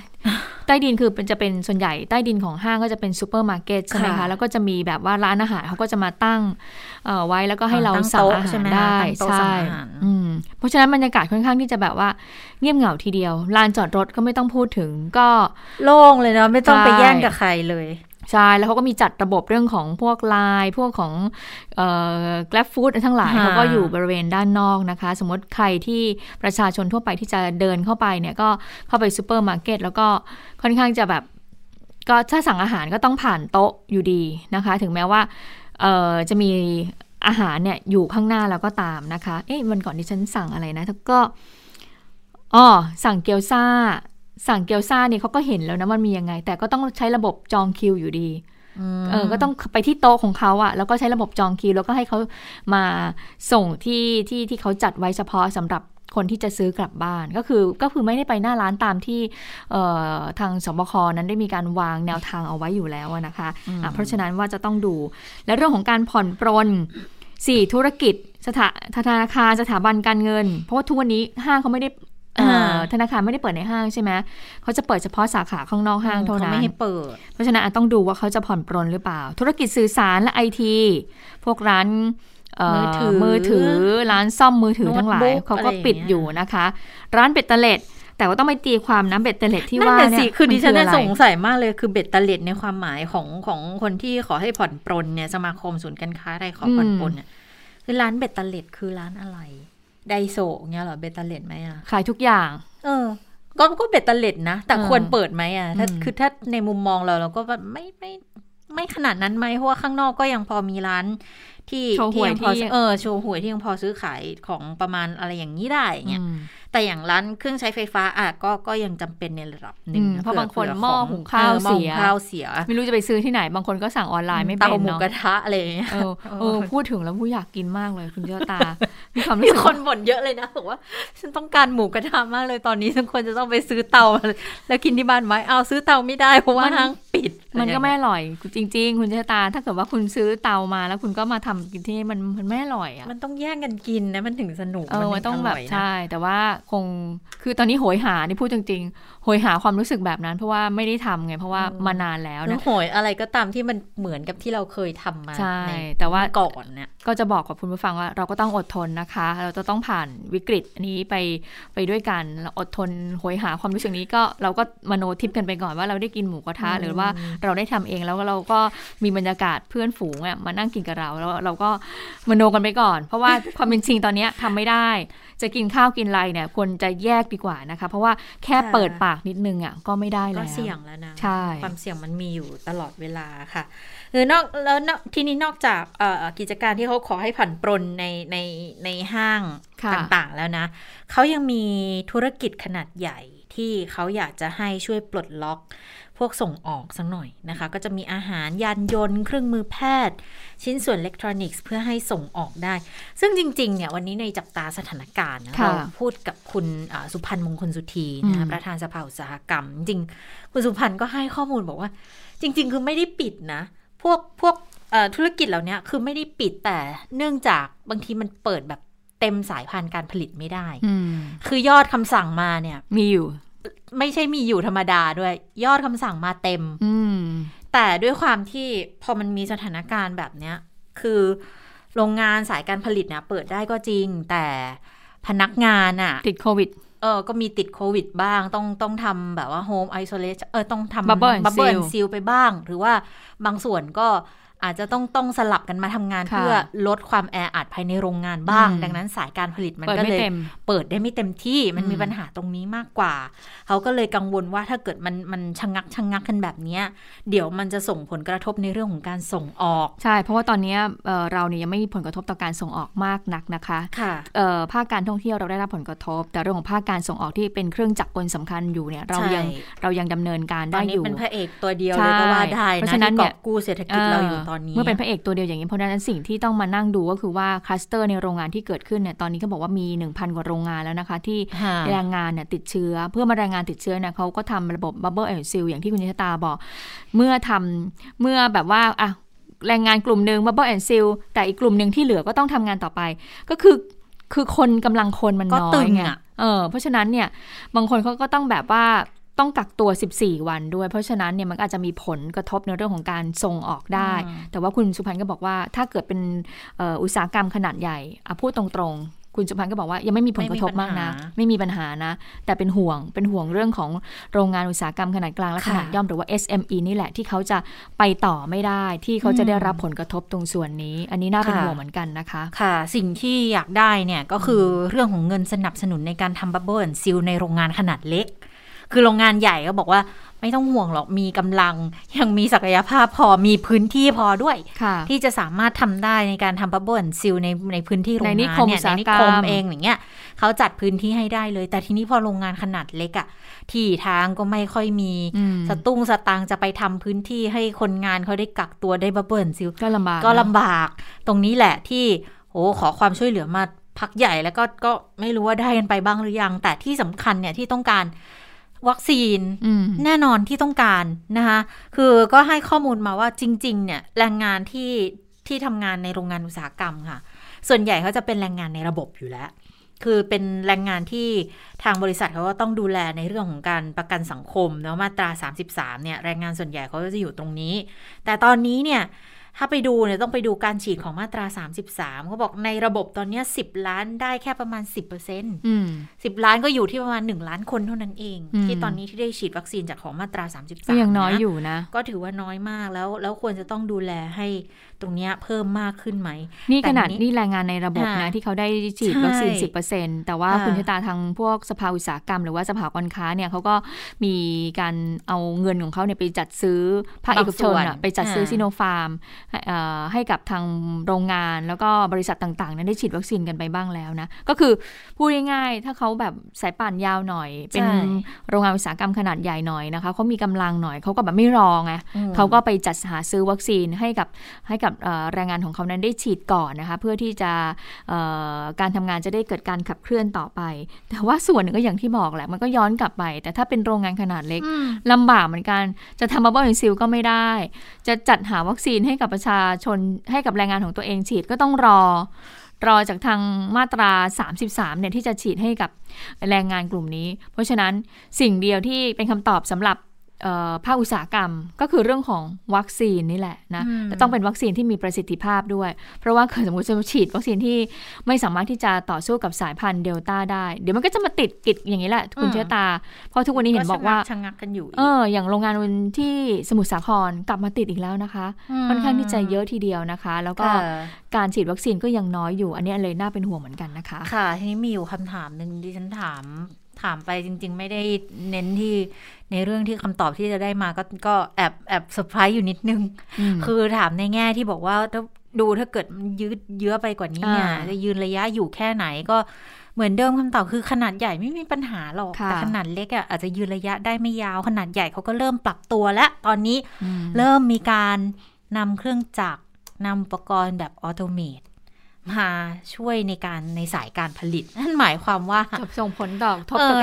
ใต้ดินคือจะเป็นส่วนใหญ่ใต้ดินของห้างก็จะเป็นซูเปอร์มาร์เก็ตใช่ไหมคะแล้วก็จะมีแบบว่าร้านอาหารเขาก็จะมาตั้งไว้แล้วก็ให้เราสั่งอาหารได้ใช่เพราะฉะนั้นบรรยากาศค่อนข้างที่จะแบบว่าเงียบเหงาทีเดียวลานจอดรถก็ไม่ต้องพูดถึงก็โล่งเลยเนาะไม่ต้องไปแย่งกับใครเลยใช่แล้วเขาก็มีจัดระบบเรื่องของพวกไลน์พวกของGrab Food ทั้งหลายเขาก็อยู่บริเวณด้านนอกนะคะสมมติใครที่ประชาชนทั่วไปที่จะเดินเข้าไปเนี่ยก็เข้าไปซูเปอร์มาร์เก็ตแล้วก็ค่อนข้างจะแบบก็ถ้าสั่งอาหารก็ต้องผ่านโต๊ะอยู่ดีนะคะถึงแม้ว่าจะมีอาหารเนี่ยอยู่ข้างหน้าแล้วก็ตามนะคะเอ๊ะวันก่อนที่ฉันสั่งอะไรนะก็สั่งเกี๊ยวซ่าเนี่ยเขาก็เห็นแล้วนะมันมียังไงแต่ก็ต้องใช้ระบบจองคิวอยู่ดีก็ต้องไปที่โต๊ะของเขาอ่ะแล้วก็ใช้ระบบจองคิวแล้วก็ให้เขามาส่งที่เขาจัดไว้เฉพาะสำหรับคนที่จะซื้อกลับบ้านก็คือไม่ได้ไปหน้าร้านตามที่ทางสบคนั้นได้มีการวางแนวทางเอาไว้อยู่แล้วนะคะเพราะฉะนั้นว่าจะต้องดูและเรื่องของการผ่อนปรน4ธุรกิจธนาคารสถาบันการเงินเพราะว่าทุกวันนี้ห้างเขาไม่ได้ธนาคารไม่ได้เปิดในห้างใช่ไหมเขาจะเปิดเฉพาะสาขาข้างนอกห้างเท่านั้นเขาไม่ให้เปิดเพราะฉะนั้นต้องดูว่าเขาจะผ่อนปรนหรือเปล่าธุรกิจสื่อสารและ IT พวกร้านมือถือร้านซ่อมมือถือทั้งหลายเขาก็ปิดอยู่นะคะร้านเบ็ดเตล็ดแต่ว่าต้องไปตีความนะเบ็ดเตล็ดที่ว่าเนี่ยคือดิฉันสงสัยมากเลยคือเบ็ดเตล็ดในความหมายของคนที่ขอให้ผ่อนปรนเนี่ยสมาคมศูนย์การค้าอะไรขอผ่อนปรนเนี่ยคือร้านเบ็ดเตล็ดคือร้านอะไรไดโซเงี้ยเหรอเบตาเลตไหมอ่ะขายทุกอย่างก็เบตาเลตนะแต่ควรเปิดไหมอ่ะถ้าในมุมมองเราก็ไม่ขนาดนั้นไหมเพราะว่าข้างนอกก็ยังพอมีร้านที่โชว์หวยที่ยังพอซื้อขายของประมาณอะไรอย่างนี้ได้เงี้ยแต่อย่างร้านเครื่องใช้ไฟฟ้าก็ยังจำเป็นในระดับหนึ่งเพราะบางคนหม้อหุงข้าวเสียไม่รู้จะไปซื้อที่ไหนบางคนก็สั่งออนไลน์ไม่เป็นเนาะเตาหมูกระทะอะไรอย่างเงี้ยพูดถึงแล้วผู้อยากกินมากเลยคุณเจ้าตามีคนบ่นเยอะเลยนะบอกว่าฉันต้องการหมูกระทะมากเลยตอนนี้ทุกคนจะต้องไปซื้อเตาแล้วกินที่บ้านไหมซื้อเตาไม่ได้เพราะว่าห้างปิดมันก็ไม่อร่อยจริงๆคุณเจ้าตาถ้าเกิดว่าคุณซื้อเตามาแล้วคุณก็มาทำกินที่มันไม่อร่อยอ่ะมันต้องแย่งกันกินนะมันถึงสนุกมันต้องแบบใช่แต่ว่าคงคือตอนนี้โหยหานี่พูดจริงๆโหยหาความรู้สึกแบบนั้นเพราะว่าไม่ได้ทำไงเพราะว่ามานานแล้วนะโหยอะไรก็ตามที่มันเหมือนกับที่เราเคยทำมาใช่แต่ว่าก่อนเนี่ยก็จะบอกกับคุณผู้ฟังว่าเราก็ต้องอดทนนะคะเราจะต้องผ่านวิกฤตนี้ไปด้วยกันอดทนโหยหาความรู้สึกนี้ก็เราก็มโนทิพย์กันไปก่อนว่าเราได้กินหมูกระทะหรือว่าเราได้ทำเองแล้วเราก็มีบรรยากาศเพื่อนฝูงมานั่งกินกับเราแล้วเราก็มโนกันไปก่อนเพราะว่าความเป็นจริงตอนนี้ทำไม่ได้จะกินข้าวกินไรเนี่ยควรจะแยกดีกว่านะคะเพราะว่าแค่เปิดปากนิดนึงก็ไม่ได้แล้วก็เสี่ยงแล้วนะใช่ความเสี่ยงมันมีอยู่ตลอดเวลาค่ะทีนี้นอกจากกิจการที่เขาขอให้ผ่อนปรนในห้างต่างๆแล้วนะเขายังมีธุรกิจขนาดใหญ่ที่เขาอยากจะให้ช่วยปลดล็อกพวกส่งออกสักหน่อยนะคะก็จะมีอาหารยานยนต์เครื่องมือแพทย์ชิ้นส่วนอิเล็กทรอนิกส์เพื่อให้ส่งออกได้ซึ่งจริงๆเนี่ยวันนี้ในจับตาสถานการณ์เราพูดกับคุณสุพันธ์มงคลสุธีนะคะประธานสภาอุตสาหกรรมจริงคุณสุพันธ์ก็ให้ข้อมูลบอกว่าจริงๆคือไม่ได้ปิดนะพวก ธุรกิจเหล่านี้คือไม่ได้ปิดแต่เนื่องจากบางทีมันเปิดแบบเต็มสายพันธุ์การผลิตไม่ได้คือยอดคำสั่งมาเนี่ยมีอยู่ไม่ใช่มีอยู่ธรรมดาด้วยยอดคำสั่งมาเต็มแต่ด้วยความที่พอมันมีสถานการณ์แบบเนี้ยคือโรงงานสายการผลิตนะเปิดได้ก็จริงแต่พนักงานอ่ะติดโควิดก็มีติดโควิดบ้างต้องทำแบบว่า Home Isolation ต้องทำ Bubble and Seal ไปบ้างหรือว่าบางส่วนก็อาจจะต้องสลับกันมาทำงานเพื่อลดความแออัดภายในโรงงานบ้างดังนั้นสายการผลิตมันก็เลยเปิดได้ไม่เต็มที่มันมีปัญหาตรงนี้มากกว่าเขาก็เลยกังวลว่าถ้าเกิดมันชะงักกันแบบนี้เดี๋ยวมันจะส่งผลกระทบในเรื่องของการส่งออกใช่เพราะว่าตอนนี้เราเนี่ยยังไม่มีผลกระทบต่อการส่งออกมากนักนะคะภาคการท่องเที่ยวเราได้รับผลกระทบแต่เรื่องของภาคการส่งออกที่เป็นเครื่องจักรกลสำคัญอยู่เนี่ยเรายังดำเนินการได้อยู่ตอนนี้เป็นพระเอกตัวเดียวเลยก็ว่าได้นะที่กอบกู้เศรษฐกิจเราอยู่เมื่อเป็นพระเอกตัวเดียวอย่างนี้เพราะฉะนั้นสิ่งที่ต้องมานั่งดูก็คือว่าคลัสเตอร์ในโรงงานที่เกิดขึ้นเนี่ยตอนนี้ก็บอกว่ามี 1,000 กว่าโรงงานแล้วนะคะที่แรงงานเนี่ยติดเชื้อเพื่อมาแรงงานติดเชื้อเนี่ยเขาก็ทำระบบ Bubble and Seal อย่างที่คุณนิชตาบอกเมื่อแบบว่าอ่ะแรงงานกลุ่มนึง Bubble and Seal แต่อีกกลุ่มนึงที่เหลือก็ต้องทำงานต่อไปก็คือคนกำลังคนมันน้อยไงเพราะฉะนั้นเนี่ยบางคนเขาก็ต้องแบบว่าต้องกักตัว14วันด้วยเพราะฉะนั้นเนี่ยมันอาจจะมีผลกระทบในเรื่องของการส่งออกได้แต่ว่าคุณสุพรรณก็บอกว่าถ้าเกิดเป็นอุตสาหกรรมขนาดใหญ่พูดตรงๆคุณสุพรรณก็บอกว่ายังไม่มีผลกระทบมากนะไม่มีปัญหานะแต่เป็นห่วงเรื่องของโรงงานอุตสาหกรรมขนาดกลางและขนาดย่อมหรือว่า SME นี่แหละที่เขาจะไปต่อไม่ได้ที่เขาจะได้รับผลกระทบตรงส่วนนี้อันนี้น่าเป็นห่วงเหมือนกันนะคะค่ะสิ่งที่อยากได้เนี่ยก็คือเรื่องของเงินสนับสนุนในการทำ Bubble and Seal ในโรงงานขนาดเล็กคือโรงงานใหญ่ก็บอกว่าไม่ต้องห่วงหรอกมีกำลังยังมีศักยภาพพอมีพื้นที่พอด้วยที่จะสามารถทำได้ในการทำบับเบิ้ลซิลในพื้นที่โรงงานเนี่ยในนิคมเองอย่างเงี้ยเขาจัดพื้นที่ให้ได้เลยแต่ทีนี้พอโรงงานขนาดเล็กอะที่ทางก็ไม่ค่อยมีสตุ้งสตางจะไปทำพื้นที่ให้คนงานเขาได้กักตัวได้บับเบิ้ลซิลก็ลำบากตรงนี้แหละที่ขอความช่วยเหลือมาพักใหญ่แล้วก็ไม่รู้ว่าได้กันไปบ้างหรือยังแต่ที่สำคัญเนี่ยที่ต้องการวัคซีนแน่นอนที่ต้องการนะคะคือก็ให้ข้อมูลมาว่าจริงๆเนี่ยแรงงานที่ทำงานในโรงงานอุตสาหกรรมค่ะส่วนใหญ่เขาจะเป็นแรงงานในระบบอยู่แล้วคือเป็นแรงงานที่ทางบริษัทเขาก็ต้องดูแลในเรื่องของการประกันสังคมเนาะมาตรา33เนี่ยแรงงานส่วนใหญ่เขาจะอยู่ตรงนี้แต่ตอนนี้เนี่ยถ้าไปดูเนี่ยต้องไปดูการฉีดของมาตรา33เขาบอกในระบบตอนนี้10ล้านได้แค่ประมาณ 10% 10ล้านก็อยู่ที่ประมาณ1ล้านคนเท่านั้นเองที่ตอนนี้ที่ได้ฉีดวัคซีนจากของมาตรา33ยังน้อยอยู่นะก็ถือว่าน้อยมากแล้วควรจะต้องดูแลให้ตรงนี้เพิ่มมากขึ้นไหมนี่ขนาดนี่แรงงานในระบบนะที่เขาได้ฉีดวัคซีน 10% แต่ว่าคุณชตาทางพวกสภาอุตสาหกรรมหรือว่าสภาการค้าเนี่ยเขาก็มีการเอาเงินของเขาเนี่ยไปจัดซื้อภาคเอกชนไปจัดซื้อซิโนฟาร์มให้กับทางโรงงานแล้วก็บริษัทต่างๆนั้นได้ฉีดวัคซีนกันไปบ้างแล้วนะก็คือพูดง่ายๆถ้าเขาแบบสายป่านยาวหน่อยเป็นโรงงานอุตสาหกรรมขนาดใหญ่หน่อยนะคะเขามีกำลังหน่อยเขาก็แบบไม่รอไงเขาก็ไปจัดหาซื้อวัคซีนให้กับแรงงานของเขานั้นได้ฉีดก่อนนะคะเพื่อที่จะการทำงานจะได้เกิดการขับเคลื่อนต่อไปแต่ว่าส่วนหนึ่งก็อย่างที่บอกแหละมันก็ย้อนกลับไปแต่ถ้าเป็นโรงงานขนาดเล็กลำบากเหมือนกันจะทำบับเบิ้ลแอนด์ซีลก็ไม่ได้จะจัดหาวัคซีนให้กับประชาชนให้กับแรงงานของตัวเองฉีดก็ต้องรอจากทางมาตรา33เนี่ยที่จะฉีดให้กับแรงงานกลุ่มนี้เพราะฉะนั้นสิ่งเดียวที่เป็นคำตอบสำหรับภาคอุตสาหกรรมก็คือเรื่องของวัคซีนนี่แหละนะแต่ต้องเป็นวัคซีนที่มีประสิทธิภาพด้วยเพราะว่าเกิดสมมติจะฉีดวัคซีนที่ไม่สามารถที่จะต่อสู้กับสายพันธุ์เดลต้าได้เดี๋ยวมันก็จะมาติดอย่างนี้แหละคุณเชื้อตาเพราะทุกวันนี้เห็นบอกว่าชะงักกันอยู่อย่างโรงงานที่สมุทรสาครกลับมาติดอีกแล้วนะคะค่อนข้างที่จะเยอะทีเดียวนะคะแล้วก็การฉีดวัคซีนก็ยังน้อยอยู่อันนี้เลยน่าเป็นห่วงเหมือนกันนะคะค่ะทีนี้มีอยู่คำถามนึงที่ฉันถามไปจริงๆไม่ได้เน้นที่ในเรื่องที่คำตอบที่จะได้มาก็แอบเซอร์ไพรส์อยู่นิดนึงคือถามในแง่ที่บอกว่าถ้าเกิดมันยืดเยื้อไปกว่านี้เนี่ยจะยืนระยะอยู่แค่ไหนก็เหมือนเดิมคำตอบคือขนาดใหญ่ไม่มีปัญหาหรอกแต่ขนาดเล็กอ่ะอาจจะยืนระยะได้ไม่ยาวขนาดใหญ่เขาก็เริ่มปรับตัวแล้วตอนนี้เริ่มมีการนำเครื่องจักรนำอุปกรณ์แบบออโตเมตมาช่วยในสายการผลิตนั่นหมายความว่าจะส่งผลต่อ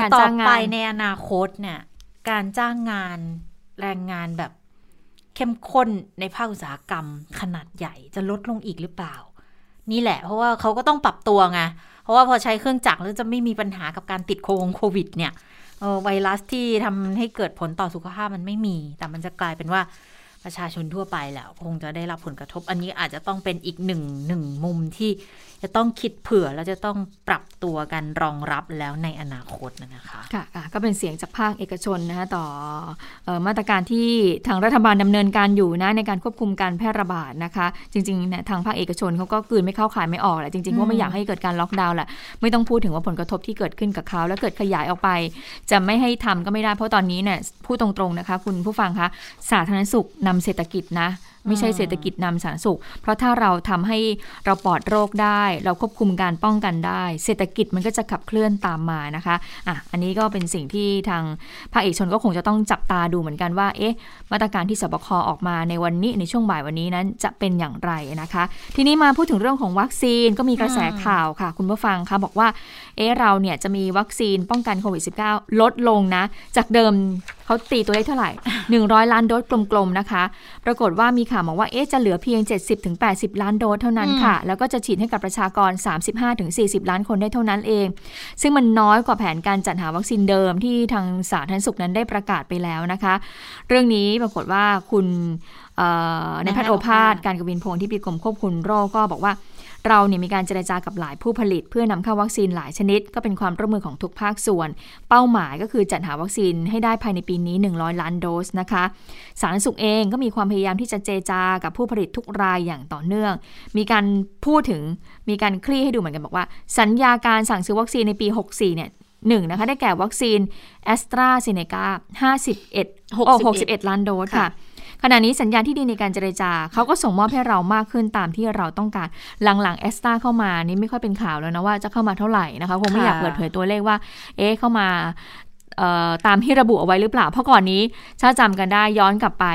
การจ้างงานต่อไปในอนาคตเนี่ยการจ้างงานแรงงานแบบ เข้มข้นในภาคอุตสาหกรรมขนาดใหญ่จะลดลงอีกหรือเปล่านี่แหละเพราะว่าเขาก็ต้องปรับตัวไงเพราะว่าพอใช้เครื่องจักรแล้วจะไม่มีปัญหากับการติดโควิดเนี่ยไวรัสที่ทำให้เกิดผลต่อสุขภาพมันไม่มีแต่มันจะกลายเป็นว่าประชาชนทั่วไปแล้วคงจะได้รับผลกระทบอันนี้อาจจะต้องเป็นอีกหนึ่งมุมที่จะต้องคิดเผื่อแล้วจะต้องปรับตัวกันรองรับแล้วในอนาคตนะคะค่ะก็เป็นเสียงจากภาคเอกชนนะคะต่อมาตรการที่ทางรัฐบาลดำเนินการอยู่นะในการควบคุมการแพร่ระบาดนะคะจริงๆเนี่ยทางภาคเอกชนเขาก็กลืนไม่เข้าขายไม่ออกแหละจริงๆว่าไม่อยากให้เกิดการล็อกดาวน์แหละไม่ต้องพูดถึงว่าผลกระทบที่เกิดขึ้นกับเขาแล้วเกิดขยายออกไปจะไม่ให้ทำก็ไม่ได้เพราะตอนนี้เนี่ยพูดตรงๆนะคะคุณผู้ฟังคะสาธารณสุขนำเศรษฐกิจนะไม่ใช่เศรษฐกิจนำสาธารณสุขเพราะถ้าเราทำให้เราปลอดโรคได้เราควบคุมการป้องกันได้เศรษฐกิจมันก็จะขับเคลื่อนตามมานะคะอันนี้ก็เป็นสิ่งที่ทางภาคเอกชนก็คงจะต้องจับตาดูเหมือนกันว่าเอ๊ะมาตรการที่สบคออกมาในวันนี้ในช่วงบ่ายวันนี้นั้นจะเป็นอย่างไรนะคะทีนี้มาพูดถึงเรื่องของวัคซีนก็มีกระแสข่าวค่ะคุณผู้ฟังคะบอกว่าเอ๊ะเราเนี่ยจะมีวัคซีนป้องกันโควิด -19 ลดลงนะจากเดิมเขาตีตัวเลขเท่าไหร่100ล้านโดสกลมๆนะคะปรากฏว่ามีข่าวบอกว่าเอ๊ะจะเหลือเพียง 70-80 ล้านโดสเท่านั้นค่ะแล้วก็จะฉีดให้กับประชากร 35-40 ล้านคนได้เท่านั้นเองซึ่งมันน้อยกว่าแผนการจัดหาวัคซีนเดิมที่ทางสาธารณสุขนั้นได้ประกาศไปแล้วนะคะเรื่องนี้ปรากฏว่าคุณนายแพทย์โอภาส การกวินพงศ์ที่ปรึกษากรมควบคุมโรคก็บอกว่าเราเนี่ยมีการเจรจากับหลายผู้ผลิตเพื่อนำเข้าวัคซีนหลายชนิดก็เป็นความร่วมมือของทุกภาคส่วนเป้าหมายก็คือจัดหาวัคซีนให้ได้ภายในปีนี้100ล้านโดสนะคะสาธารณสุขเองก็มีความพยายามที่จะเจรจากับผู้ผลิตทุกรายอย่างต่อเนื่องมีการพูดถึงมีการคลี่ให้ดูเหมือนกันบอกว่าสัญญาการสั่งซื้อวัคซีนในปี64เนี่ย1นะคะได้แก่วัคซีน AstraZeneca 61ล้านโดสค่ะขณะนี้สัญญาณที่ดีในการเจรจาเขาก็ส่งมอบให้เรามากขึ้นตามที่เราต้องการหลังๆแอสตราเข้ามานี่ไม่ค่อยเป็นข่าวแล้วนะว่าจะเข้ามาเท่าไหร่นะคะคงไม่อยากเปิดเผยตัวเลขว่าเอ๊ะเข้ามาตามที่ระบุเอาไว้หรือเปล่าเพราะก่อนนี้ถ้าจำกันได้ย้อนกลับไป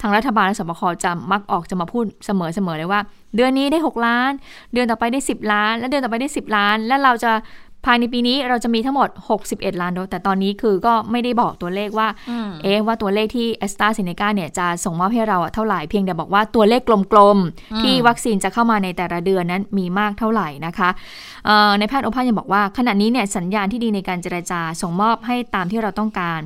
ทางรัฐบาลและสบคจะมักออกจะมาพูดเสมอๆเลยว่าเดือนนี้ได้6ล้านเดือนต่อไปได้10ล้านและเดือนต่อไปได้10ล้านและเราจะภายในปีนี้เราจะมีทั้งหมด61ล้านโดสแต่ตอนนี้คือก็ไม่ได้บอกตัวเลขว่าว่าตัวเลขที่ AstraZeneca เนี่ยจะส่งมอบให้เราเท่าไหร่เพียงแต่บอกว่าตัวเลขกลมๆที่วัคซีนจะเข้ามาในแต่ละเดือนนั้นมีมากเท่าไหร่นะคะในแพทย์โอภาสยังบอกว่าขณะนี้เนี่ยสัญญาณที่ดีในการเจรจาส่งมอบให้ตามที่เราต้องการ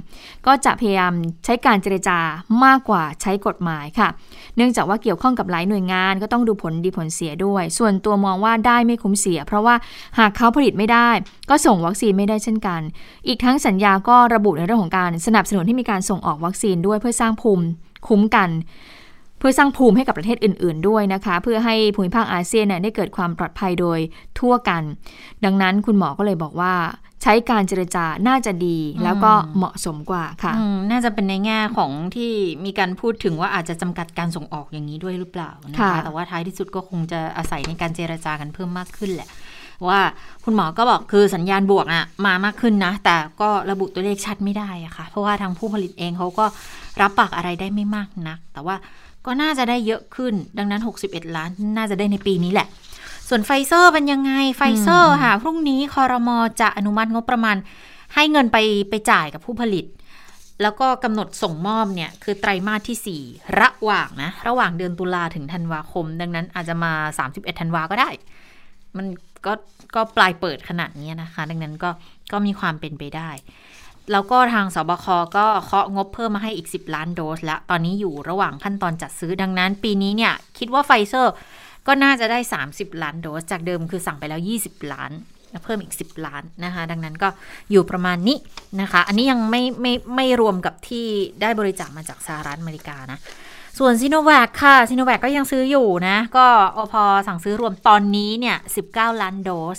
ก็จะพยายามใช้การเจรจามากกว่าใช้กฎหมายค่ะเนื่องจากว่าเกี่ยวข้องกับหลายหน่วยงานก็ต้องดูผลดีผลเสียด้วยส่วนตัวมองว่าได้ไม่คุ้มเสียเพราะว่าหากเขาผลิตไม่ได้ก็ส่งวัคซีนไม่ได้เช่นกันอีกทั้งสัญญาก็ระบุในเรื่องของการสนับสนุนให้มีการส่งออกวัคซีนด้วยเพื่อสร้างภูมิคุ้มกันเพื่อสร้างภูมิให้กับประเทศอื่นๆด้วยนะคะเพื่อให้ภูมิภาคอาเซียนได้เกิดความปลอดภัยโดยทั่วกันดังนั้นคุณหมอก็เลยบอกว่าใช้การเจรจาน่าจะดีแล้วก็เหมาะสมกว่าค่ะน่าจะเป็นในแง่ของที่มีการพูดถึงว่าอาจจะจำกัดการส่งออกอย่างนี้ด้วยหรือเปล่านะคะแต่ว่าท้ายที่สุดก็คงจะอาศัยในการเจรจากันเพิ่มมากขึ้นแหละว่าคุณหมอก็บอกคือสัญญาณบวกน่ะมามากขึ้นนะแต่ก็ระบุตัวเลขชัดไม่ได้อะค่ะเพราะว่าทางผู้ผลิตเองเขาก็รับปากอะไรได้ไม่มากนักแต่ว่าก็น่าจะได้เยอะขึ้นดังนั้น61ล้านน่าจะได้ในปีนี้แหละส่วนไฟเซอร์เป็นยังไงไฟเซอร์ค่ะพรุ่งนี้ครม.จะอนุมัติงบประมาณให้เงินไปจ่ายกับผู้ผลิตแล้วก็กำหนดส่งมอบเนี่ยคือไตรมาสที่4ระหว่างเดือนตุลาถึงธันวาคมดังนั้นอาจจะมา31ธันวาก็ได้มันก็ปลายเปิดขนาดนี้นะคะดังนั้นก็มีความเป็นไปได้แล้วก็ทางสบคก็เคาะงบเพิ่มมาให้อีก10ล้านโดสละตอนนี้อยู่ระหว่างขั้นตอนจัดซื้อดังนั้นปีนี้เนี่ยคิดว่าไฟเซอร์ก็น่าจะได้30ล้านโดสจากเดิมคือสั่งไปแล้ว20ล้านเพิ่มอีก10ล้านนะคะดังนั้นก็อยู่ประมาณนี้นะคะอันนี้ยังไม่รวมกับที่ได้บริจาคมาจากสหรัฐอเมริกานะส่วนซิโนแวคค่ะซิโนแวคก็ยังซื้ออยู่นะก็พอสั่งซื้อรวมตอนนี้เนี่ย19ล้านโดส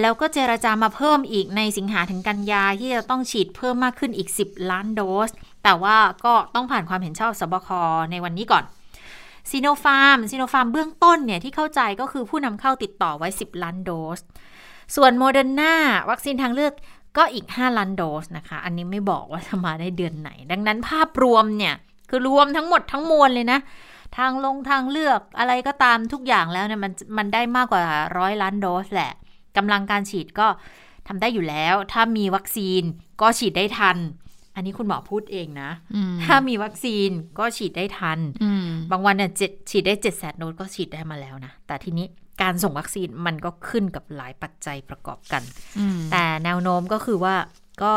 แล้วก็เจรจามาเพิ่มอีกในสิงหาถึงกันยาที่จะต้องฉีดเพิ่มมากขึ้นอีก10ล้านโดสแต่ว่าก็ต้องผ่านความเห็นชอบสบคในวันนี้ก่อนซิโนฟาร์มเบื้องต้นเนี่ยที่เข้าใจก็คือผู้นำเข้าติดต่อไว้10ล้านโดสส่วนโมเดอร์นาวัคซีนทางเลือกก็อีก5ล้านโดสนะคะอันนี้ไม่บอกว่าจะมาได้เดือนไหนดังนั้นภาพรวมเนี่ยคือรวมทั้งหมดทั้งมวลเลยนะทางเลือกอะไรก็ตามทุกอย่างแล้วเนี่ยมันได้มากกว่า100ล้านโดสแหละกำลังการฉีดก็ทำได้อยู่แล้วถ้ามีวัคซีนก็ฉีดได้ทัน อันนี้คุณหมอพูดเองนะถ้ามีวัคซีนก็ฉีดได้ทันบางวันเนี่ยฉีดได้700,000 โดสก็ฉีดได้มาแล้วนะแต่ทีนี้การส่งวัคซีนมันก็ขึ้นกับหลายปัจจัยประกอบกันแต่แนวโน้มก็คือว่าก็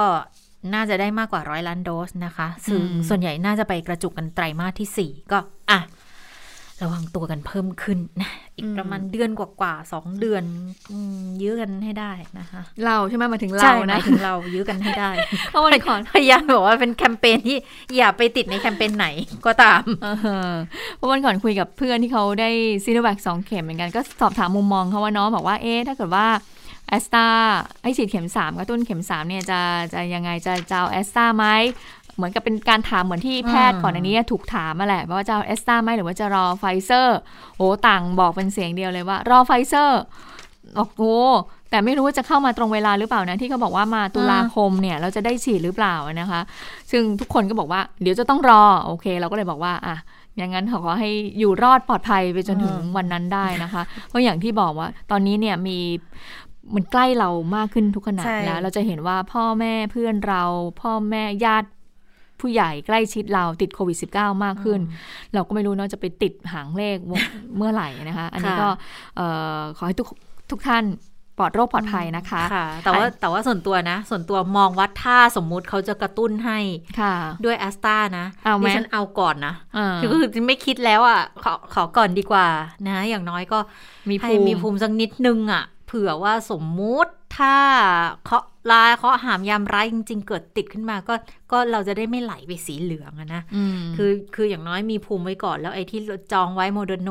น่าจะได้มากกว่า100,000,000 โดสนะคะซึ่งส่วนใหญ่น่าจะไปกระจุกกันไตรมาสที่4ก็อ่ะระวังตัวกันเพิ่มขึ้นนะอีกประมาณเดือนกว่าๆ2 เดือนยื้อกันให้ได้นะคะเราใช่ไหมมาถึงเรานะถึงเรายื้อกันให้ได้เพราะวันก่อนพยายามบอกว่าเป็นแคมเปญที่อย่าไปติดในแคมเปญไหนก็ตามเพราะวันก่อนคุยกับเพื่อนที่เขาได้ซีโนแวค2 เข็มเหมือนกันก็สอบถามมุมมองเขาว่าน้องบอกว่าเอ๊ะถ้าเกิดว่าแอสตราให้ฉีดเข็ม3กระตุ้นเข็ม3เนี่ยจะยังไงจะเอาแอสตราไหมเหมือนกับเป็นการถามเหมือนที่แพทย์ก่อนอันนี้ถูกถามมาแหละว่าจะเอาแอสตราไหมหรือว่าจะรอไฟเซอร์โอ้ต่างบอกเป็นเสียงเดียวเลยว่ารอไฟเซอร์บอกโอ้แต่ไม่รู้ว่าจะเข้ามาตรงเวลาหรือเปล่านะที่เขาบอกว่ามาตุลาคมเนี่ยเราจะได้ฉีดหรือเปล่านะคะซึ่งทุกคนก็บอกว่าเดี๋ยวจะต้องรอโอเคเราก็เลยบอกว่าอ่ะอย่างนั้นเขาก็ให้อยู่รอดปลอดภัยไปจนถึงวันนั้นได้นะคะเพราะอย่างที่บอกว่าตอนนี้เนี่ยมันใกล้เรามากขึ้นทุกขณะแล้วเราจะเห็นว่าพ่อแม่เพื่อนเราพ่อแม่ญาติผู้ใหญ่ใกล้ชิดเราติดโควิด -19 มากขึ้นเราก็ไม่รู้เนาะจะไปติดหางเลข เมื่อไหร่นะคะอันนี้ก็ขอให้ทุกท่านปลอดโรคปลอดภัยนะคะแต่ว่าส่วนตัวมองว่าถ้าสมมุติเขาจะกระตุ้นให้ด้วยแอสตรานะดิฉันเอาก่อนนะคือไม่คิดแล้วอ่ะขอก่อนดีกว่านะอย่างน้อยก็ให้มีภูมิสักนิดนึงอ่ะเผื่อว่าสมมุติถ้าเขาหามยามร้ายจริงๆเกิดติดขึ้นมาก็เราจะได้ไม่ไหลไปสีเหลืองนะคืออย่างน้อยมีภูมิไว้ก่อนแล้วไอ้ที่จองไว้โมเดอร์น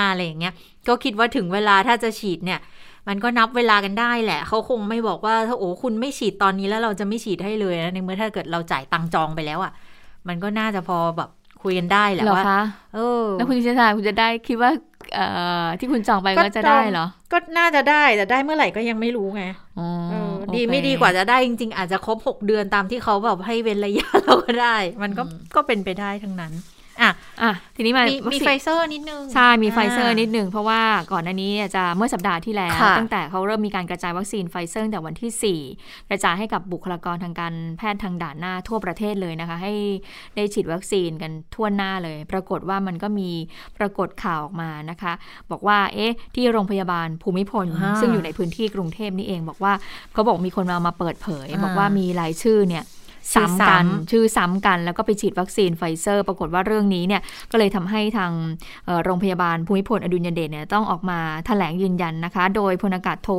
าอะไรอย่างเงี้ยก็คิดว่าถึงเวลาถ้าจะฉีดเนี่ยมันก็นับเวลากันได้แหละเขาคงไม่บอกว่าถ้าโอ้คุณไม่ฉีดตอนนี้แล้วเราจะไม่ฉีดให้เลยนะในเมื่อถ้าเกิดเราจ่ายตังจองไปแล้วอ่ะมันก็น่าจะพอแบบคุยกันได้แหละว่าแล้วคุณชาชาคุณจะได้คิดว่าที่คุณจองไปก็จะได้เหรอก็น่าจะได้แต่ได้เมื่อไหร่ก็ยังไม่รู้ไงดีไม่ดีกว่าจะได้จริงๆอาจจะครบ6 เดือนตามที่เขาแบบให้เว้นระยะเราก็ได้มันก็เป็นไปได้ทั้งนั้นอ่ะทีนี้มีไฟเซอร์นิดนึงใช่มีไฟเซอร์นิดนึงเพราะว่าก่อนหน้านี้จะเมื่อสัปดาห์ที่แล้วตั้งแต่เขาเริ่มมีการกระจายวัคซีนไฟเซอร์ตั้งแต่วันที่4กระจายให้กับบุคลากรทางการแพทย์ทางด่านหน้าทั่วประเทศเลยนะคะให้ได้ฉีดวัคซีนกันทั่วหน้าเลยปรากฏว่ามันก็มีปรากฏข่าวออกมานะคะบอกว่าเอ๊ะที่โรงพยาบาลภูมิพลซึ่งอยู่ในพื้นที่กรุงเทพนี่เองบอกว่าเขาบอกมีคนมาเปิดเผยบอกว่ามีรายชื่อเนี่ยชื่อซ้ำกันแล้วก็ไปฉีดวัคซีนไฟเซอร์ปรากฏว่าเรื่องนี้เนี่ยก็เลยทำให้ทางโรงพยาบาลภูมิพลอดุลยเดชเนี่ยต้องออกมาแถลงยืนยันนะคะโดยพลอากาศโท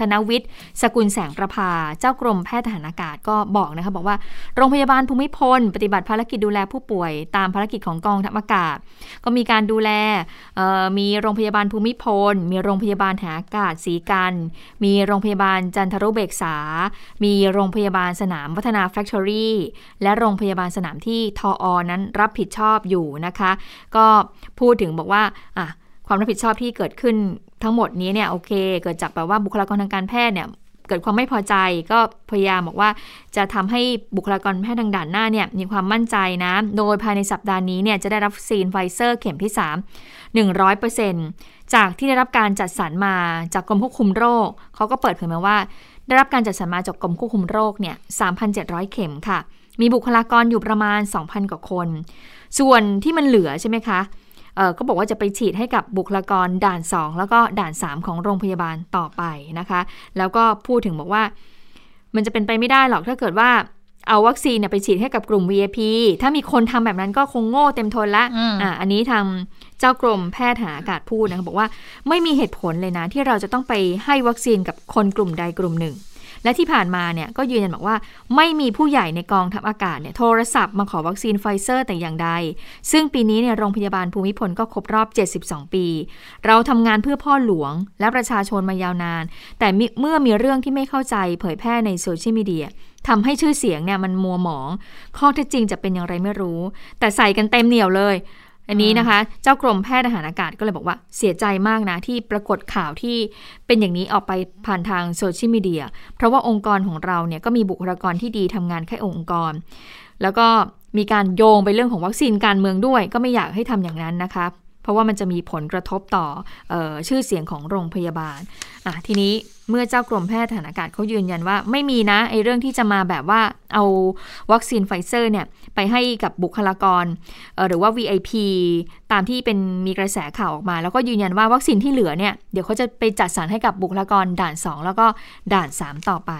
ธนวิทย์สกุลแสงประภาเจ้ากรมแพทย์ทหารอากาศก็บอกนะคะบอกว่าโรงพยาบาลภูมิพลปฏิบัติภารกิจดูแลผู้ป่วยตามภารกิจของกองทัพอากาศก็มีการดูแลมีโรงพยาบาลภูมิพลมีโรงพยาบาลทหารอากาศศรีกันมีโรงพยาบาลจันทรุเบกษามีโรงพยาบาลสนามวัฒนาและโรงพยาบาลสนามที่ทอ.นั้นรับผิดชอบอยู่นะคะก็พูดถึงบอกว่าความรับผิดชอบที่เกิดขึ้นทั้งหมดนี้เนี่ยโอเคเกิดจากแบบว่าบุคลากรทางการแพทย์เนี่ยเกิดความไม่พอใจก็พยายามบอกว่าจะทำให้บุคลากรแพทย์ทางด่านหน้าเนี่ยมีความมั่นใจนะโดยภายในสัปดาห์นี้เนี่ยจะได้รับวัคซีนไฟเซอร์เข็มที่3 100% จากที่ได้รับการจัดสรรมาจากกรมควบคุมโรคเขาก็เปิดเผยมาว่าได้รับการจัดสรรมาจากกรมควบคุมโรคเนี่ย 3,700 เข็มค่ะมีบุคลากรอยู่ประมาณ 2,000 กว่าคนส่วนที่มันเหลือใช่ไหมคะก็บอกว่าจะไปฉีดให้กับบุคลากรด่าน2แล้วก็ด่าน3ของโรงพยาบาลต่อไปนะคะแล้วก็พูดถึงบอกว่ามันจะเป็นไปไม่ได้หรอกถ้าเกิดว่าเอาวัคซีนเนี่ยไปฉีดให้กับกลุ่ม VIP ถ้ามีคนทำแบบนั้นก็คงโง่เต็มทนละ อันนี้ทางเจ้ากรมแพทย์ทหารอากาศพูดนะคะบอกว่าไม่มีเหตุผลเลยนะที่เราจะต้องไปให้วัคซีนกับคนกลุ่มใดกลุ่มหนึ่งและที่ผ่านมาเนี่ยก็ยืนยันบอกว่าไม่มีผู้ใหญ่ในกองทัพอากาศเนี่ยโทรศัพท์มาขอวัคซีนไฟเซอร์แต่อย่างใดซึ่งปีนี้เนี่ยโรงพยาบาลภูมิพลก็ครบรอบ72 ปีเราทำงานเพื่อพ่อหลวงและประชาชนมายาวนานแต่เมื่อมีเรื่องที่ไม่เข้าใจเผยแพร่ในโซเชียลมีเดียทำให้ชื่อเสียงเนี่ยมันมัวหมองข้อเท็จจริงจะเป็นอย่างไรไม่รู้แต่ใส่กันเต็มเหนี่ยวเลยอันนี้นะคะเจ้ากรมแพทย์ทหารอากาศก็เลยบอกว่าเสียใจมากนะที่ปรากฏข่าวที่เป็นอย่างนี้ออกไปผ่านทางโซเชียลมีเดียเพราะว่าองค์กรของเราเนี่ยก็มีบุคลากรที่ดีทำงานแค่องค์กรแล้วก็มีการโยงไปเรื่องของวัคซีนการเมืองด้วยก็ไม่อยากให้ทำอย่างนั้นนะคะ เพราะว่ามันจะมีผลกระทบต่อชื่อเสียงของโรงพยาบาลทีนี้เมื่อเจ้ากรมแพทย์ทหารอากาศเขายืนยันว่าไม่มีนะไอ้เรื่องที่จะมาแบบว่าเอาวัคซีนไฟเซอร์เนี่ยไปให้กับบุคลากรหรือว่า VIP ตามที่เป็นมีกระแสข่าวออกมาแล้วก็ยืนยันว่าวัคซีนที่เหลือเนี่ยเดี๋ยวเขาจะไปจัดสรรให้กับบุคลากรด่าน2แล้วก็ด่าน3ต่อไป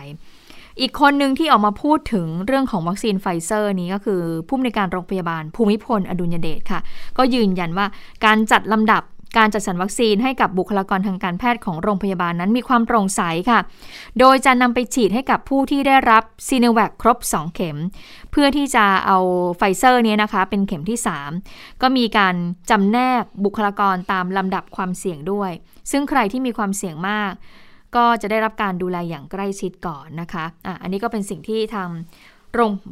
อีกคนหนึ่งที่ออกมาพูดถึงเรื่องของวัคซีนไฟเซอร์นี้ก็คือผู้อำนวยการโรงพยาบาลภูมิพลอดุลยเดชค่ะก็ยืนยันว่าการจัดลำดับการจัดสรรวัคซีนให้กับบุคลากรทางการแพทย์ของโรงพยาบาลนั้นมีความโปร่งใสค่ะโดยจะนำไปฉีดให้กับผู้ที่ได้รับซีโนแวคครบ2เข็มเพื่อที่จะเอาไฟเซอร์นี้นะคะเป็นเข็มที่3ก็มีการจำแนกบุคลากรตามลำดับความเสี่ยงด้วยซึ่งใครที่มีความเสี่ยงมากก็จะได้รับการดูแลอย่างใกล้ชิดก่อนนะคะ อันนี้ก็เป็นสิ่งที่ทาง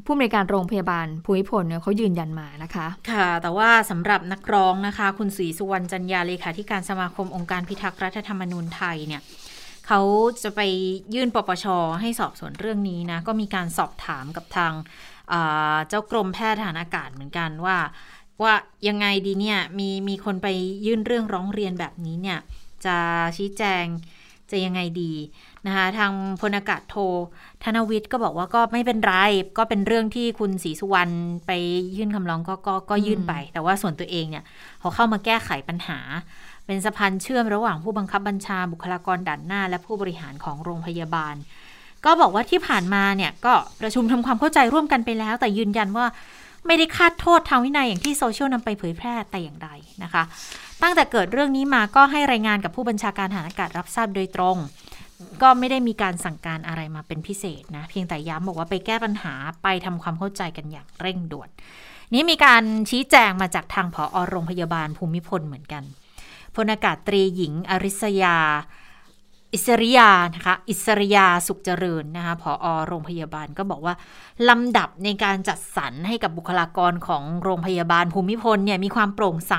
ผู้อำนวยการโรงพยาบาลภูมิพลเนี่ยเขายืนยันมานะคะค่ะแต่ว่าสำหรับนักร้องนะคะคุณศรีสุวรรณจันยาเลขาธิการสมาคมองค์การพิทักษ์รัฐธรรมนูญไทยเนี่ยเขาจะไปยื่นปปช.ให้สอบสวนเรื่องนี้นะก็มีการสอบถามกับทางเจ้ากรมแพทย์ทหารอากาศเหมือนกันว่ายังไงดีเนี่ยมีคนไปยื่นเรื่องร้องเรียนแบบนี้เนี่ยจะชี้แจงจะยังไงดีนะคะทางพลอากาศโทธนวิทย์ก็บอกว่าก็ไม่เป็นไรก็เป็นเรื่องที่คุณศรีสุวรรณไปยื่นคำร้องก็ยื่นไปแต่ว่าส่วนตัวเองเนี่ยเขาเข้ามาแก้ไขปัญหาเป็นสะพานเชื่อมระหว่างผู้บังคับบัญชาบุคลากรด่านหน้าและผู้บริหารของโรงพยาบาลก็บอกว่าที่ผ่านมาเนี่ยก็ประชุมทำความเข้าใจร่วมกันไปแล้วแต่ยืนยันว่าไม่ได้คาดโทษทางวินัยอย่างที่โซเชียลนำไปเผยแพร่แต่อย่างใดนะคะตั้งแต่เกิดเรื่องนี้มาก็ให้รายงานกับผู้บัญชาการทหารอากาศรับทราบโดยตรงก็ไม่ได้มีการสั่งการอะไรมาเป็นพิเศษนะเพียงแต่ย้ำบอกว่าไปแก้ปัญหาไปทำความเข้าใจกันอย่างเร่งด่วนนี้มีการชี้แจงมาจากทางผอ.โรงพยาบาลภูมิพลเหมือนกันพลอากาศตรีหญิงอิสริยาสุขเจริญนะคะผอ.โรงพยาบาลก็บอกว่าลำดับในการจัดสรรให้กับบุคลากรของโรงพยาบาลภูมิพลเนี่ยมีความโปร่งใส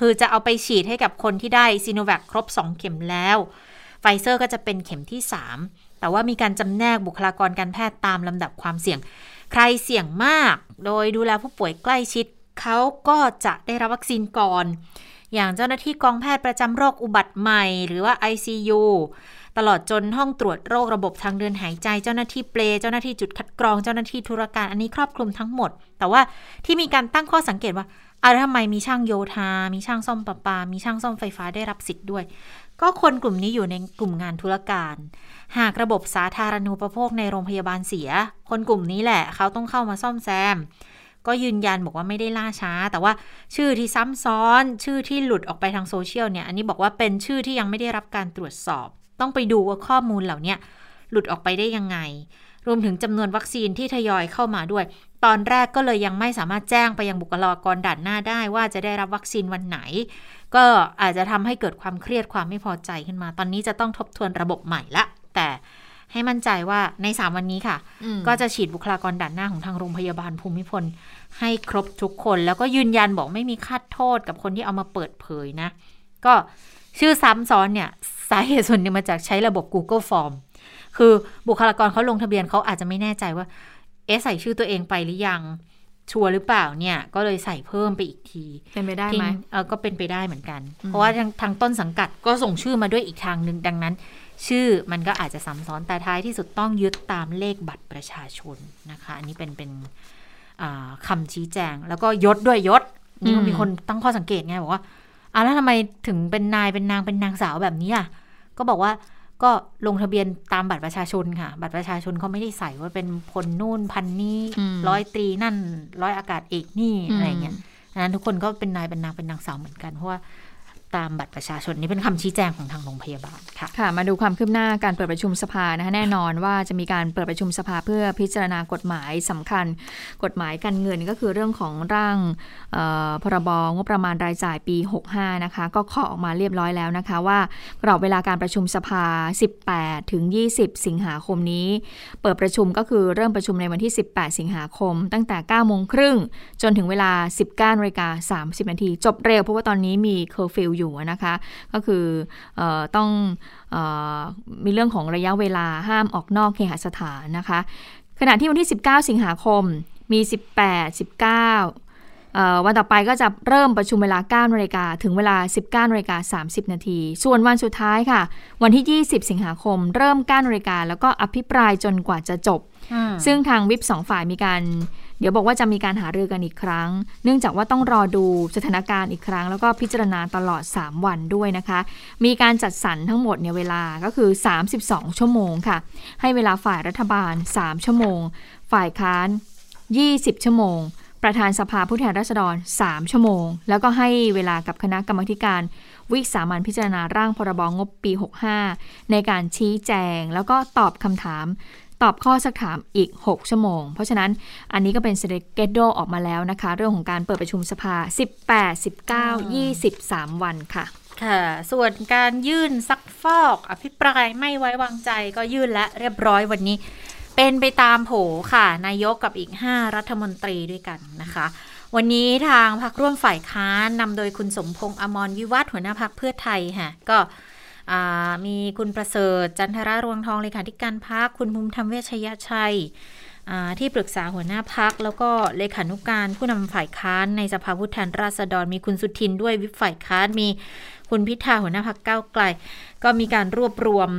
คือจะเอาไปฉีดให้กับคนที่ได้ซิโนแวคครบ2เข็มแล้วไฟเซอร์ก็จะเป็นเข็มที่3แต่ว่ามีการจำแนกบุคลากรการแพทย์ตามลำดับความเสี่ยงใครเสี่ยงมากโดยดูแลผู้ป่วยใกล้ชิดเขาก็จะได้รับวัคซีนก่อนอย่างเจ้าหน้าที่กองแพทย์ประจำโรคอุบัติใหม่หรือว่า ICU ตลอดจนห้องตรวจโรคระบบทางเดินหายใจเจ้าหน้าที่เปลเจ้าหน้าที่จุดคัดกรองเจ้าหน้าที่ธุรการอันนี้ครอบคลุมทั้งหมดแต่ว่าที่มีการตั้งข้อสังเกตว่าแล้วทำไมมีช่างโยธามีช่างซ่อมประปามีช่างซ่อมไฟฟ้าได้รับสิทธิ์ด้วยก็คนกลุ่มนี้อยู่ในกลุ่มงานธุรการหากระบบสาธารณูปโภคในโรงพยาบาลเสียคนกลุ่มนี้แหละเขาต้องเข้ามาซ่อมแซมก็ยืนยันบอกว่าไม่ได้ล่าช้าแต่ว่าชื่อที่ซ้ำซ้อนชื่อที่หลุดออกไปทางโซเชียลเนี่ยอันนี้บอกว่าเป็นชื่อที่ยังไม่ได้รับการตรวจสอบต้องไปดูว่าข้อมูลเหล่านี้หลุดออกไปได้ยังไงรวมถึงจำนวนวัคซีนที่ทยอยเข้ามาด้วยตอนแรกก็เลยยังไม่สามารถแจ้งไปยังบุคลากรด่านหน้าได้ว่าจะได้รับวัคซีนวันไหนก็อาจจะทำให้เกิดความเครียดความไม่พอใจขึ้นมาตอนนี้จะต้องทบทวนระบบใหม่ละแต่ให้มั่นใจว่าใน3วันนี้ค่ะก็จะฉีดบุคลากรด่านหน้าของทางโรงพยาบาลภูมิพลให้ครบทุกคนแล้วก็ยืนยันบอกไม่มีคาดโทษกับคนที่เอามาเปิดเผยนะก็ชื่อซ้ำซ้อนเนี่ยสาเหตุส่วนนึงมาจากใช้ระบบ Google Form คือบุคลากรเขาลงทะเบียนเขาอาจจะไม่แน่ใจว่าใส่ชื่อตัวเองไปหรือยังชัวร์หรือเปล่าเนี่ยก็เลยใส่เพิ่มไปอีกทีเป็นไปได้ไหมก็เป็นไปได้เหมือนกันเพราะว่าทางต้นสังกัดก็ส่งชื่อมาด้วยอีกทางนึงดังนั้นชื่อมันก็อาจจะซ้ำซ้อนแต่ท้ายที่สุดต้องยึดตามเลขบัตรประชาชนนะคะอันนี้เป็นคำชี้แจงแล้วก็ยศด้วยยศนี่มีคนตั้งข้อสังเกตไงบอกว่าแล้วทำไมถึงเป็นนายเป็นนางสาวแบบนี้อ่ะก็บอกว่าก็ลงทะเบียนตามบัตรประชาชนค่ะบัตรประชาชนเขาไม่ได้ใส่ว่าเป็นพลนู่นพันนี้ร้อยตรีนั่นร้อยอากาศเอกนี่อะไรเงี้ยนั้นทุกคนก็เป็นนายเป็นนางสาวเหมือนกันเพราะว่าตามบัตรประชาชนนี่เป็นคำชี้แจงของทางโรงพยาบาลค่ะค่ะมาดูความคืบหน้าการเปิดประชุมสภานะคะแน่นอนว่าจะมีการเปิดประชุมสภาเพื่อพิจารณากฎหมายสำคัญกฎหมายการเงินก็คือเรื่องของร่างพรบงบประมาณรายจ่ายปี65นะคะก็เคาะออกมาเรียบร้อยแล้วนะคะว่ากรอบเวลาการประชุมสภา18ถึง20สิงหาคมนี้เปิดประชุมก็คือเริ่มประชุมในวันที่18สิงหาคมตั้งแต่ 9:30 น.จนถึงเวลา 19:30 น.จบเร็วเพราะว่าตอนนี้มีเคอร์ฟิวอยู่นะคะก็คือต้องมีเรื่องของระยะเวลาห้ามออกนอกเคหสถานนะคะขณะที่วันที่19สิงหาคมมี18 19 วันต่อไปก็จะเริ่มประชุมเวลา 9:00 น.ถึงเวลา 19:30 น.ส่วนวันสุดท้ายค่ะวันที่20สิงหาคมเริ่ม 9:00 น.แล้วก็อภิปรายจนกว่าจะจบซึ่งทางวิป2ฝ่ายมีการเดี๋ยวบอกว่าจะมีการหารือกันอีกครั้งเนื่องจากว่าต้องรอดูสถานการณ์อีกครั้งแล้วก็พิจารณาตลอด3วันด้วยนะคะมีการจัดสรรทั้งหมดเนี่ยเวลาก็คือ32ชั่วโมงค่ะให้เวลาฝ่ายรัฐบาล3ชั่วโมงฝ่ายค้าน20ชั่วโมงประธานสภาผู้แทนราษฎร3ชั่วโมงแล้วก็ให้เวลากับคณะกรรมาธิการวิสามัญพิจารณาร่างพรบงบปี65ในการชี้แจงแล้วก็ตอบคำถามตอบข้อสักถามอีก6ชั่วโมงเพราะฉะนั้นอันนี้ก็เป็นสเกจโดออกมาแล้วนะคะเรื่องของการเปิดประชุมสภา18 19 23วันค่ะค่ะส่วนการยื่นซักฟอกอภิปรายไม่ไว้วางใจก็ยื่นและเรียบร้อยวันนี้เป็นไปตามโผค่ะนายกกับอีก5รัฐมนตรีด้วยกันนะคะวันนี้ทางพรรคร่วมฝ่ายค้านนำโดยคุณสมพงษ์อมรวิวัฒน์หัวหน้าพรรคเพื่อไทยค่ะก็มีคุณประเสริฐจันทรารวงทองเลขาธิการพรรคคุณภูมิธรรมเวชยชัยที่ปรึกษาหัวหน้าพรรคแล้วก็เลขานุการผู้นำฝ่ายค้านในสภาผู้แทนราษฎรมีคุณสุทินด้วยวิปฝ่ายค้านมีคุณพิธาหัวหน้าพรรคก้าวไกลก็มีการรวบรวม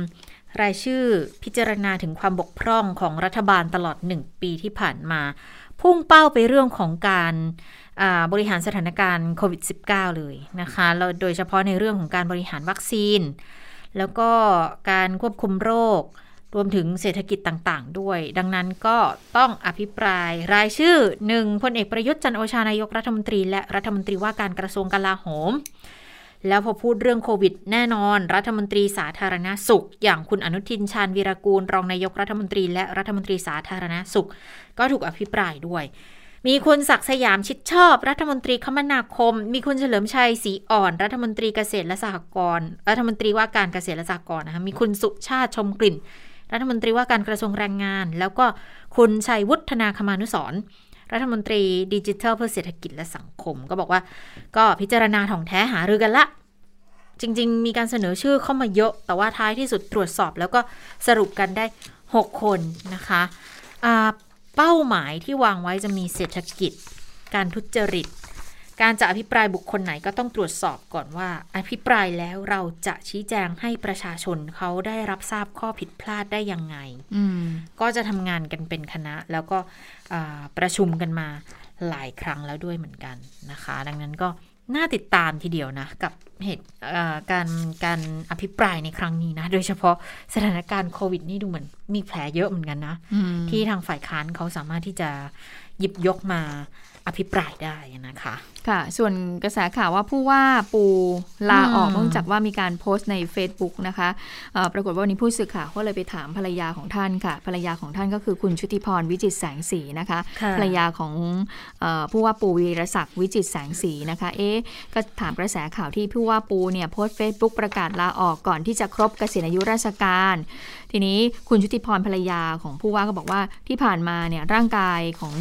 รายชื่อพิจารณาถึงความบกพร่องของรัฐบาลตลอด1ปีที่ผ่านมาพุ่งเป้าไปเรื่องของการบริหารสถานการณ์โควิด -19 เลยนะคะแล้วโดยเฉพาะในเรื่องของการบริหารวัคซีนแล้วก็การควบคุมโรครวมถึงเศรษฐกิจต่างๆด้วยดังนั้นก็ต้องอภิปรายรายชื่อ1พลเอกประยุทธ์จันทร์โอชานายกรัฐมนตรีและรัฐมนตรีว่าการกระทรวงกลาโหมแล้วพอพูดเรื่องโควิดแน่นอนรัฐมนตรีสาธารณสุขอย่างคุณอนุทินชาญวีรกูลรองนายกรัฐมนตรีและรัฐมนตรีสาธารณสุขก็ถูกอภิปรายด้วยมีคุณศักดิ์สยามชิดชอบรัฐมนตรีคมนาคมมีคุณเฉลิมชัยศรีอ่อนรัฐมนตรีเกษตรและสหกรณ์รัฐมนตรีว่าการเกษตรและสหกรณ์นะคะมีคุณสุชาติชมกลิ่นรัฐมนตรีว่าการกระทรวงแรงงานแล้วก็คุณชัยวุฒนาคมานุสรณ์รัฐมนตรีดิจิทัลเพื่อเศรษฐกิจและสังคมก็บอกว่าก็พิจารณาถ่องแท้หารือกันละจริงๆมีการเสนอชื่อเข้ามาเยอะแต่ว่าท้ายที่สุดตรวจสอบแล้วก็สรุปกันได้6คนนะคะเป้าหมายที่วางไว้จะมีเศรษฐกิจการทุจริตการจะอภิปรายบุคคลไหนก็ต้องตรวจสอบก่อนว่าอภิปรายแล้วเราจะชี้แจงให้ประชาชนเขาได้รับทราบข้อผิดพลาดได้ยังไงก็จะทำงานกันเป็นคณะแล้วก็ประชุมกันมาหลายครั้งแล้วด้วยเหมือนกันนะคะดังนั้นก็น่าติดตามทีเดียวนะกับเหตุการอภิปรายในครั้งนี้นะโดยเฉพาะสถานการณ์โควิดนี่ดูเหมือนมีแผลเยอะเหมือนกันนะที่ทางฝ่ายค้านเขาสามารถที่จะหยิบยกมาอภิปรายได้นะคะค่ะส่วนกระแสข่าวว่าผู้ว่าปูลาออกเนื่องจากว่ามีการโพสต์ใน Facebook นะคะปรากฏว่าวันนี้ผู้สื่อข่าวก็เลยไปถามภรรยาของท่านค่ะภรรยาของท่านก็คือคุณชุติพรวิจิตแสงสีนะคะภรรยาของผู้ว่าปูวีรศักดิ์วิจิตแสงสีนะคะก็ถามกระแสข่าวที่ผู้ว่าปูเนี่ยโพสต์ Facebook ประกาศลาออกก่อนที่จะครบเกษียณอายุราชการทีนี้คุณชุติพรภรรยาของผู้ว่าก็บอกว่าที่ผ่านมาเนี่ยร่างกายของ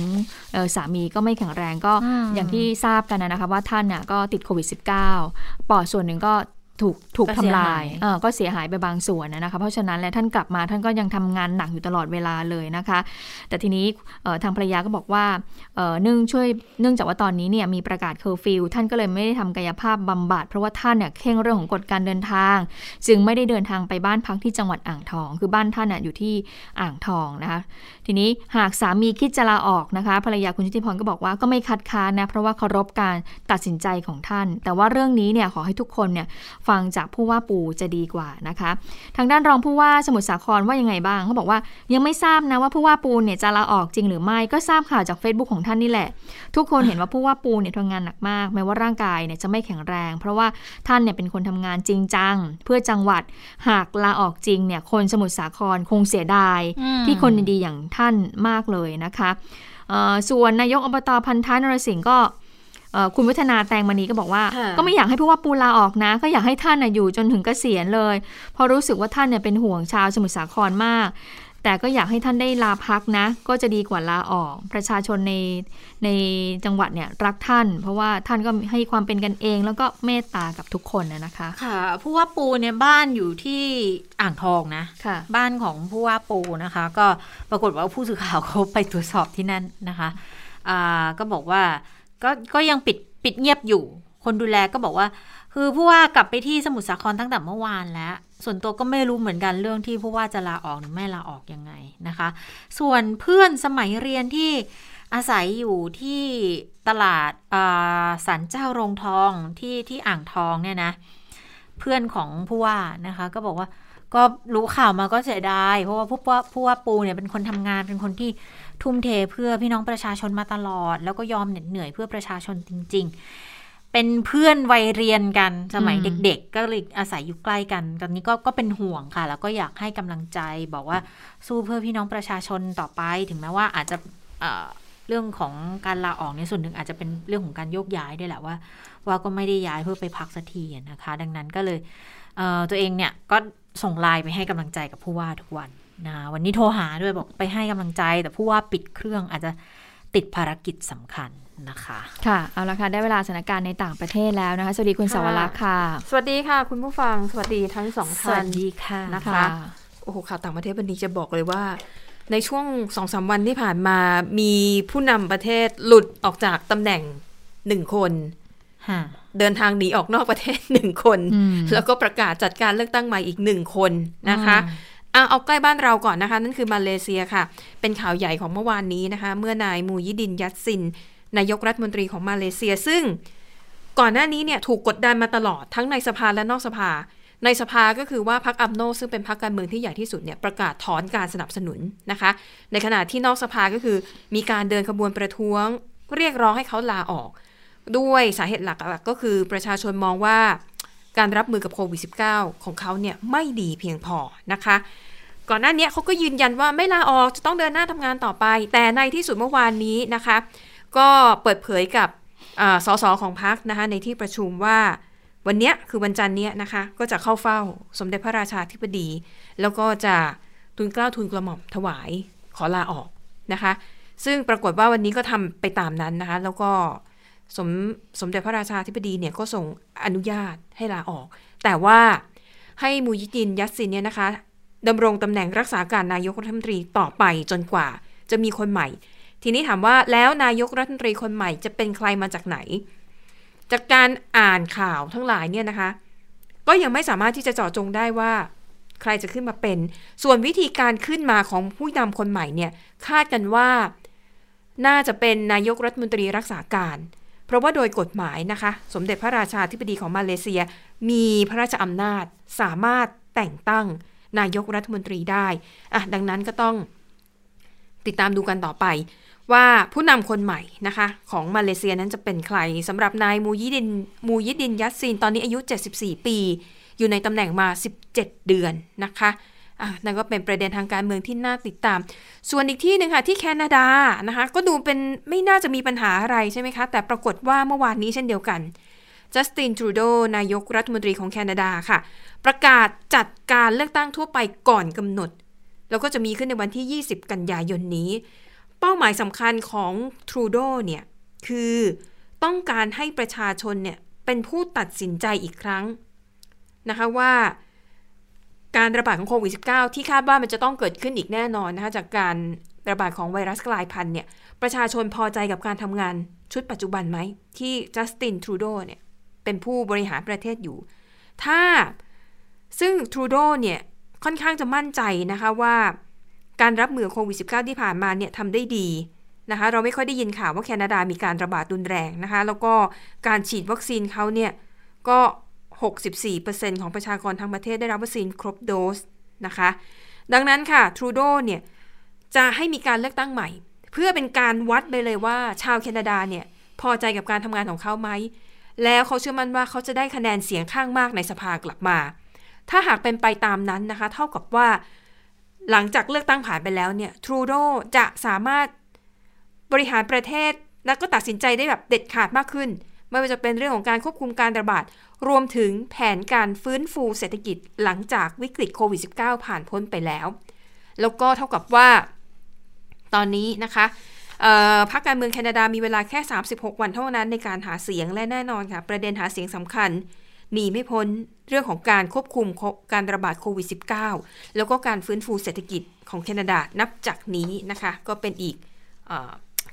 สามีก็ไม่แข็งแรงก็อย่างที่ทราบกันนะคะว่าท่านน่ะก็ติดโควิด -19 ปอดส่วนหนึ่งก็ถูกทำลายก็เสียหายไปบางส่วนนะคะเพราะฉะนั้นแล้วท่านกลับมาท่านก็ยังทำงานหนักอยู่ตลอดเวลาเลยนะคะแต่ทีนี้ทางภรรยาก็บอกว่าเนื่องจากว่าตอนนี้เนี่ยมีประกาศเคอร์ฟิวท่านก็เลยไม่ได้ทำกายภาพบำบัดเพราะว่าท่านเนี่ยเคร่งเรื่องของกฎการเดินทางจึงไม่ได้เดินทางไปบ้านพักที่จังหวัดอ่างทองคือบ้านท่านอยู่ที่อ่างทองนะคะทีนี้หากสามีคิดจะลาออกนะคะภรรยาคุณชุติพรก็บอกว่าก็ไม่คัดค้านนะเพราะว่าเคารพการตัดสินใจของท่านแต่ว่าเรื่องนี้เนี่ยขอให้ทุกคนเนี่ยฟังจากผู้ว่าปูจะดีกว่านะคะทางด้านรองผู้ว่าสมุทรสาครว่ายังไงบ้างเขาบอกว่ายังไม่ทราบนะว่าผู้ว่าปูเนี่ยจะลาออกจริงหรือไม่ก็ทราบข่าวจาก Facebook ของท่านนี่แหละทุกคนเห็นว่าผู้ว่าปูเนี่ยทำงานหนักมากแม้ว่าร่างกายเนี่ยจะไม่แข็งแรงเพราะว่าท่านเนี่ยเป็นคนทำงานจริงจังเพื่อจังหวัดหากลาออกจริงเนี่ยคนสมุทรสาครคงเสียดายที่คนดีๆอย่างท่านมากเลยนะคะส่วนนายกอบต.พันท้ายนรสิงห์ก็คุณวัฒนาแตงมณีก็บอกว่าก็ไม่อยากให้ผู้ว่าปูลาออกนะก็อยากให้ท่านอยู่จนถึงเกษียณเลยเพราะรู้สึกว่าท่านเป็นห่วงชาวสมุทรสาครมากแต่ก็อยากให้ท่านได้ลาพักนะก็จะดีกว่าลาออกประชาชนในจังหวัดเนี่ยรักท่านเพราะว่าท่านก็ให้ความเป็นกันเองแล้วก็เมตตากับทุกคนนะคะค่ะผู้ว่าปูเนี่ยบ้านอยู่ที่อ่างทองนะบ้านของผู้ว่าปูนะคะก็ปรากฏว่าผู้สื่อข่าวเขาไปตรวจสอบที่นั่นนะคะก็บอกว่า ก็ยังปิดเงียบอยู่คนดูแลก็บอกว่าคือผู้ว่ากลับไปที่สมุทรสาครตั้งแต่เมื่อวานแล้วส่วนตัวก็ไม่รู้เหมือนกันเรื่องที่ผู้ว่าจะลาออกหรือไม่ลาออกยังไงนะคะส่วนเพื่อนสมัยเรียนที่อาศัยอยู่ที่ตลาดศาลเจ้าโรงทองที่อ่างทองเนี่ยนะเพื่อนของผู้ว่านะคะก็บอกว่าก็รู้ข่าวมาก็เสียดายเพราะว่าผู้ว่าปูเนี่ยเป็นคนทำงานเป็นคนที่ทุ่มเทเพื่อพี่น้องประชาชนมาตลอดแล้วก็ยอมเหน็ดเหนื่อยเพื่อประชาชนจริงๆเป็นเพื่อนวัยเรียนกันสมัยเด็กๆก็เลยอาศัยอยู่ใกล้กันตอนนี้ก็เป็นห่วงค่ะแล้วก็อยากให้กำลังใจบอกว่าสู้เพื่อพี่น้องประชาชนต่อไปถึงแม้ว่าอาจจะเรื่องของการลาออกในส่วนหนึ่งอาจจะเป็นเรื่องของการโยกย้ายด้วยแหละว่าก็ไม่ได้ย้ายเพื่อไปพักสักทีนะคะดังนั้นก็เลยตัวเองเนี่ยก็ส่งไลน์ไปให้กำลังใจกับผู้ว่าทุกวันนะวันนี้โทรหาด้วยบอกไปให้กำลังใจแต่ผู้ว่าปิดเครื่องอาจจะติดภารกิจสำคัญนะคะค่ะเอาละค่ะได้เวลาสถานการณ์ในต่างประเทศแล้วนะคะสวัสดีคุณสวรรค์ค่ะสวัสดีค่ะคุณผู้ฟังสวัสดีทั้งสองท่านสวัสดีค่ะนะคะโอ้โหข่าวต่างประเทศวันนี้จะบอกเลยว่าในช่วง 2-3 วันที่ผ่านมามีผู้นำประเทศหลุดออกจากตำแหน่ง1คนเดินทางหนีออกนอกประเทศ1คนแล้วก็ประกาศจัดการเลือกตั้งใหม่อีก1คนนะคะเอาใกล้บ้านเราก่อนนะคะนั่นคือมาเลเซียค่ะเป็นข่าวใหญ่ของเมื่อวานนี้นะคะเมื่อนายมูยิดินยัตซินนายกรัฐมนตรีของมาเลเซียซึ่งก่อนหน้านี้เนี่ยถูกกดดันมาตลอดทั้งในสภาและนอกสภาในสภาก็คือว่าพรรคอัมโนซึ่งเป็นพรรคการเมืองที่ใหญ่ที่สุดเนี่ยประกาศถอนการสนับสนุนนะคะในขณะที่นอกสภาก็คือมีการเดินขบวนประท้วงเรียกร้องให้เขาลาออกด้วยสาเหตุหลักก็คือประชาชนมองว่าการรับมือกับโควิด -19 ของเขาเนี่ยไม่ดีเพียงพอนะคะก่อนหน้านี้เขาก็ยืนยันว่าไม่ลาออกจะต้องเดินหน้าทำงานต่อไปแต่ในที่สุดเมื่อวานนี้นะคะก็เปิดเผยกับสสของพรรคนะคะในที่ประชุมว่าวันนี้คือวันจันทร์นี้นะคะก็จะเข้าเฝ้าสมเด็จพระราชาธิบดีแล้วก็จะทูลเกล้าทูลกระหม่อมถวายขอลาออกนะคะซึ่งปรากฏว่าวันนี้ก็ทำไปตามนั้นนะคะแล้วก็สมเด็จพระราชาธิบดีเนี่ยก็ส่งอนุญาตให้ลาออกแต่ว่าให้มูยิดินยัสซินเนี่ยนะคะดำรงตำแหน่งรักษาการนายกรัฐมนตรีต่อไปจนกว่าจะมีคนใหม่ทีนี้ถามว่าแล้วนายกรัฐมนตรีคนใหม่จะเป็นใครมาจากไหนจากการอ่านข่าวทั้งหลายเนี่ยนะคะก็ยังไม่สามารถที่จะเจาะจงได้ว่าใครจะขึ้นมาเป็นส่วนวิธีการขึ้นมาของผู้นำคนใหม่เนี่ยคาดกันว่าน่าจะเป็นนายกรัฐมนตรีรักษาการเพราะว่าโดยกฎหมายนะคะสมเด็จพระราชาธิบดีของมาเลเซียมีพระราชอำนาจสามารถแต่งตั้งนายกรัฐมนตรีได้ดังนั้นก็ต้องติดตามดูกันต่อไปว่าผู้นำคนใหม่นะคะของมาเลเซียนั้นจะเป็นใครสำหรับนายมูยิดินยัสซินตอนนี้อายุ74ปีอยู่ในตำแหน่งมา17เดือนนะคะนั่นก็เป็นประเด็นทางการเมืองที่น่าติดตามส่วนอีกที่นึงค่ะที่แคนาดานะคะก็ดูเป็นไม่น่าจะมีปัญหาอะไรใช่ไหมคะแต่ปรากฏว่าเมื่อวานนี้เช่นเดียวกันจัสตินทรูโดนายกรัฐมนตรีของแคนาดาค่ะประกาศจัดการเลือกตั้งทั่วไปก่อนกำหนดแล้วก็จะมีขึ้นในวันที่20กันยายนนี้เป้าหมายสำคัญของทรูโดเนี่ยคือต้องการให้ประชาชนเนี่ยเป็นผู้ตัดสินใจอีกครั้งนะคะว่าการระบาดของโควิด -19 ที่คาดว่ามันจะต้องเกิดขึ้นอีกแน่นอนนะคะจากการระบาดของไวรัสกลายพันธุ์เนี่ยประชาชนพอใจกับการทำงานชุดปัจจุบันไหมที่จัสตินทรูโดเนี่ยเป็นผู้บริหารประเทศอยู่ถ้าซึ่งทรูโดเนี่ยค่อนข้างจะมั่นใจนะคะว่าการรับมือโควิด -19 ที่ผ่านมาเนี่ยทำได้ดีนะคะเราไม่ค่อยได้ยินข่าวว่าแคนาดามีการระบาดรุนแรงนะคะแล้วก็การฉีดวัคซีนเขาเนี่ยก็ 64% ของประชากรทั้งประเทศได้รับวัคซีนครบโดสนะคะดังนั้นค่ะทรูโดเนี่ยจะให้มีการเลือกตั้งใหม่เพื่อเป็นการวัดไปเลยว่าชาวแคนาดาเนี่ยพอใจกับการทำงานของเขาไหมแล้วเขาเชื่อมั่นว่าเขาจะได้คะแนนเสียงข้างมากในสภากลับมาถ้าหากเป็นไปตามนั้นนะคะเท่ากับว่าหลังจากเลือกตั้งผ่านไปแล้วเนี่ยทรูโดจะสามารถบริหารประเทศและก็ตัดสินใจได้แบบเด็ดขาดมากขึ้นไม่ว่าจะเป็นเรื่องของการควบคุมการระบาดรวมถึงแผนการฟื้นฟูเศรษฐกิจหลังจากวิกฤตโควิด -19 ผ่านพ้นไปแล้วแล้วก็เท่ากับว่าตอนนี้นะคะพรรคการเมืองแคนาดามีเวลาแค่36วันเท่านั้นในการหาเสียงและแน่นอนค่ะประเด็นหาเสียงสำคัญหนีไม่พ้นเรื่องของการควบคุมการระบาดโควิด -19 แล้วก็การฟื้นฟูเศรษฐกิจของแคนาดานับจากนี้นะคะก็เป็นอีก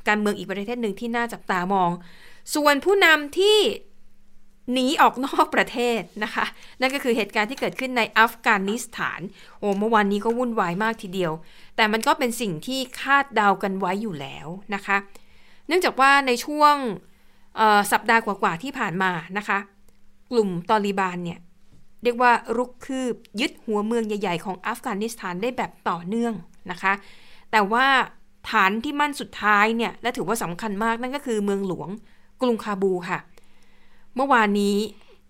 การเมืองอีกประเทศหนึ่งที่น่าจับตามอง ส่วนผู้นำที่หนีออกนอกประเทศนะคะนั่นก็คือเหตุการณ์ที่เกิดขึ้นในอัฟกานิสถานเมื่อวานนี้ก็วุ่นวายมากทีเดียวแต่มันก็เป็นสิ่งที่คาดเดากันไว้อยู่แล้วนะคะเนื่องจากว่าในช่วงสัปดาห์กว่าๆที่ผ่านมานะคะกลุ่มตอลิบานเนี่ยเรียกว่ารุกคืบยึดหัวเมืองใหญ่ๆของอัฟกานิสถานได้แบบต่อเนื่องนะคะแต่ว่าฐานที่มั่นสุดท้ายเนี่ยและถือว่าสำคัญมากนั่นก็คือเมืองหลวงกรุงคาบูค่ะเมื่อวานนี้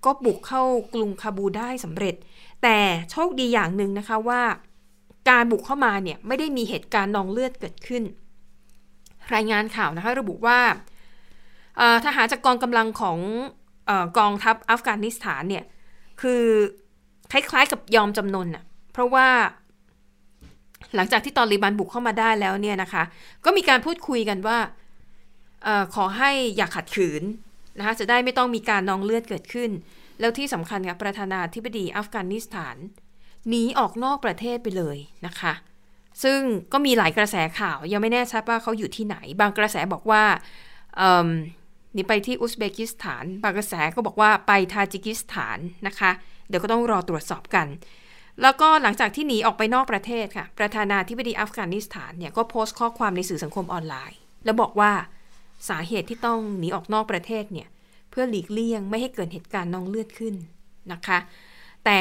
ก็บุกเข้ากรุงคาบูได้สำเร็จแต่โชคดีอย่างหนึ่งนะคะว่าการบุกเข้ามาเนี่ยไม่ได้มีเหตุการณ์นองเลือดเกิดขึ้นรายงานข่าวนะคะระบุว่าทหารจากกองกำลังของกองทัพอัฟกานิสถานเนี่ยคือคล้ายๆกับยอมจำนนน่ะเพราะว่าหลังจากที่ตอลิบันบุกเข้ามาได้แล้วเนี่ยนะคะก็มีการพูดคุยกันว่าขอให้อย่าขัดขืนนะคะจะได้ไม่ต้องมีการนองเลือดเกิดขึ้นแล้วที่สำคัญค่ะประธานาธิบดีอัฟกานิสถานหนีออกนอกประเทศไปเลยนะคะซึ่งก็มีหลายกระแสข่าวยังไม่แน่ชัดว่าเขาอยู่ที่ไหนบางกระแสบอกว่าหนีไปที่อุซเบกิสถานบางกระแสก็บอกว่าไปทาจิกิสถานนะคะเดี๋ยวก็ต้องรอตรวจสอบกันแล้วก็หลังจากที่หนีออกไปนอกประเทศค่ะประธานาธิบดีอัฟกานิสถานเนี่ยก็โพสต์ข้อความในสื่อสังคมออนไลน์แล้วบอกว่าสาเหตุที่ต้องหนีออกนอกประเทศเนี่ยเพื่อหลีกเลี่ยงไม่ให้เกิดเหตุการณ์นองเลือดขึ้นนะคะแต่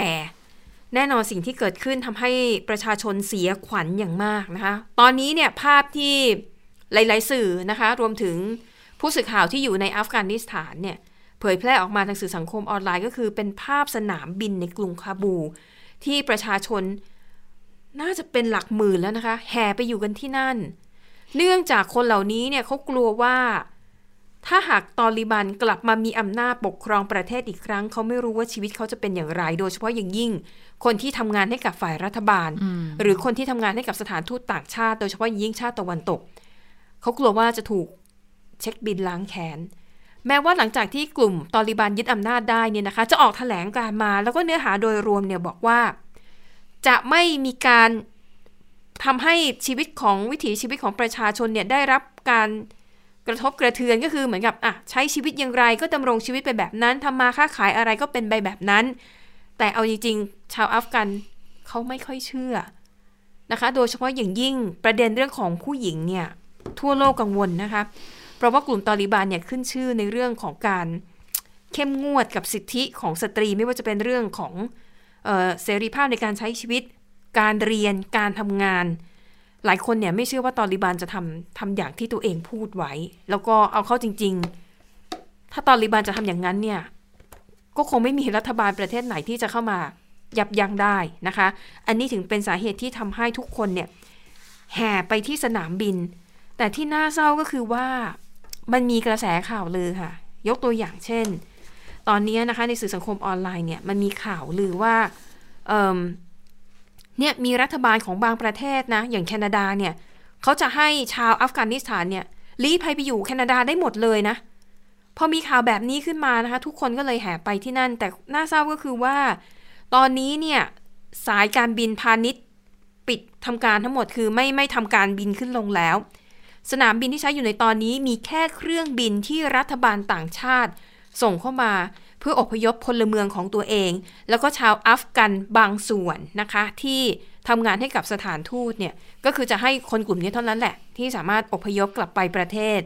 แน่นอนสิ่งที่เกิดขึ้นทำให้ประชาชนเสียขวัญอย่างมากนะคะตอนนี้เนี่ยภาพที่หลายๆสื่อนะคะรวมถึงผู้สื่อข่าวที่อยู่ในอัฟกานิสถานเนี่ยเผยแพร่ออกมาทางสื่อสังคมออนไลน์ก็คือเป็นภาพสนามบินในกรุงคาบูที่ประชาชนน่าจะเป็นหลักหมื่นแล้วนะคะแห่ไปอยู่กันที่นั่นเนื่องจากคนเหล่านี้เนี่ยเขากลัวว่าถ้าหากตอลิบันกลับมามีอำนาจปกครองประเทศอีกครั้งเขาไม่รู้ว่าชีวิตเขาจะเป็นอย่างไรโดยเฉพาะอย่างยิ่งคนที่ทำงานให้กับฝ่ายรัฐบาลหรือคนที่ทำงานให้กับสถานทูตต่างชาติโดยเฉพาะยิ่งชาติตะวันตกเขากลัวว่าจะถูกเช็คบินล้างแค้นแม้ว่าหลังจากที่กลุ่มตอลิบันยึดอำนาจได้เนี่ยนะคะจะออกแถลงการมาแล้วก็เนื้อหาโดยรวมเนี่ยบอกว่าจะไม่มีการทำให้ชีวิตของวิถีชีวิตของประชาชนเนี่ยได้รับการกระทบกระเทือนก็คือเหมือนกับใช้ชีวิตอย่างไรก็ดำรงชีวิตไปแบบนั้นทำมาค้าขายอะไรก็เป็นไปแบบนั้นแต่เอาจริงๆชาวอัฟกันเขาไม่ค่อยเชื่อนะคะโดยเฉพาะอย่างยิ่งประเด็นเรื่องของผู้หญิงเนี่ยทั่วโลกกังวลนะคะเพราะว่ากลุ่มตอลิบันเนี่ยขึ้นชื่อในเรื่องของการเข้มงวดกับสิทธิของสตรีไม่ว่าจะเป็นเรื่องของเสรีภาพในการใช้ชีวิตการเรียนการทำงานหลายคนเนี่ยไม่เชื่อว่าตอลิบันจะทำอย่างที่ตัวเองพูดไว้แล้วก็เอาเข้าจริงๆถ้าตอลิบันจะทำอย่างนั้นเนี่ยก็คงไม่มีรัฐบาลประเทศไหนที่จะเข้ามายับยั้งได้นะคะอันนี้ถึงเป็นสาเหตุที่ทำให้ทุกคนเนี่ยแห่ไปที่สนามบินแต่ที่น่าเศร้าก็คือว่ามันมีกระแสข่าวลือค่ะยกตัวอย่างเช่นตอนนี้นะคะในสื่อสังคมออนไลน์เนี่ยมันมีข่าวลือว่าเนี่ยมีรัฐบาลของบางประเทศนะอย่างแคนาดาเนี่ยเขาจะให้ชาวอัฟกานิสถานเนี่ยลี้ภัยไปอยู่แคนาดาได้หมดเลยนะพอมีข่าวแบบนี้ขึ้นมานะคะทุกคนก็เลยแห่ไปที่นั่นแต่น่าเศร้าก็คือว่าตอนนี้เนี่ยสายการบินพาณิชย์ปิดทำการทั้งหมดคือไม่ทำการบินขึ้นลงแล้วสนามบินที่ใช้อยู่ในตอนนี้มีแค่เครื่องบินที่รัฐบาลต่างชาติส่งเข้ามาเพื่ออพยพพลเมืองของตัวเองแล้วก็ชาวอัฟกันบางส่วนนะคะที่ทำงานให้กับสถานทูตเนี่ยก็คือจะให้คนกลุ่มนี้เท่านั้นแหละที่สามารถอพยพกลับไปประเทศ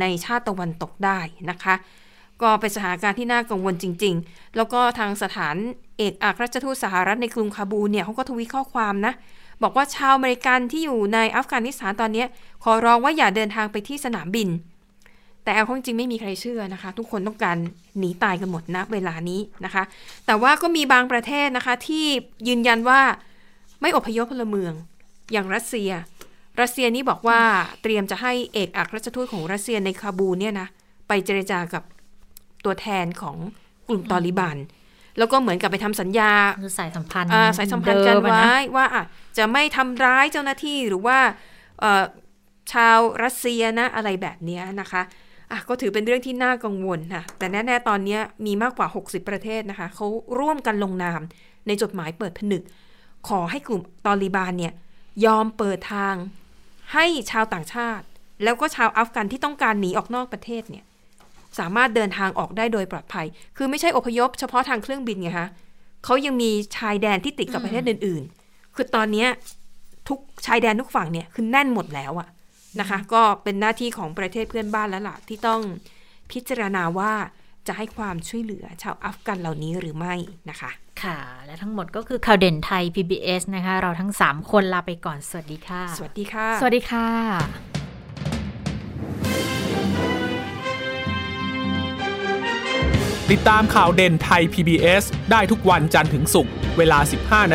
ในชาติตะวันตกได้นะคะก็เป็นสถานการณ์ที่น่ากังวลจริงๆแล้วก็ทางสถานเอกอัครราชทูตสหรัฐในกรุงคาบูเนี่ยเขาก็ทวีตข้อความนะบอกว่าชาวอเมริกันที่อยู่ในอัฟกานิสถานตอนนี้ขอร้องว่าอย่าเดินทางไปที่สนามบินแต่เอาจริงไม่มีใครเชื่อนะคะทุกคนต้องการหนีตายกันหมดนะเวลานี้นะคะแต่ว่าก็มีบางประเทศนะคะที่ยืนยันว่าไม่อพยพพลเมืองอย่างรัสเซียนี่บอกว่าเตรียมจะให้เอกอัครราชทูตของรัสเซียในคาบูเนี่ยนะไปเจรจากับตัวแทนของกลุ่มตอลิบันแล้วก็เหมือนกับไปทำสัญญาสายสัมพันธ์กันไว้ว่าจะไม่ทำร้ายเจ้าหน้าที่หรือว่าชาวรัสเซียนะอะไรแบบนี้นะคะก็ถือเป็นเรื่องที่น่ากังวลค่ะแต่แน่ๆตอนนี้มีมากกว่า60ประเทศนะคะเขาร่วมกันลงนามในจดหมายเปิดผนึกขอให้กลุ่มตอลิบานเนี่ยยอมเปิดทางให้ชาวต่างชาติแล้วก็ชาวอัฟกันที่ต้องการหนีออกนอกประเทศเนี่ย สามารถเดินทางออกได้โดยปลอดภัยคือไม่ใช่อพยพเฉพาะทางเครื่องบินไงคะเขายังมีชายแดนที่ติดกับประเทศอื่นๆคือตอนนี้ทุกชายแดนทุกฝั่งเนี่ยคือแน่นหมดแล้วอะนะคะก็เป็นหน้าที่ของประเทศเพื่อนบ้านแล้วล่ะที่ต้องพิจารณาว่าจะให้ความช่วยเหลือชาวอัฟกันเหล่านี้หรือไม่นะคะค่ะและทั้งหมดก็คือข่าวเด่นไทย PBS นะคะเราทั้ง3คนลาไปก่อนสวัสดีค่ะสวัสดีค่ะสวัสดีค่ะติดตามข่าวเด่นไทย PBS ได้ทุกวันจันทร์ถึงศุกร์เวลา 15:00 น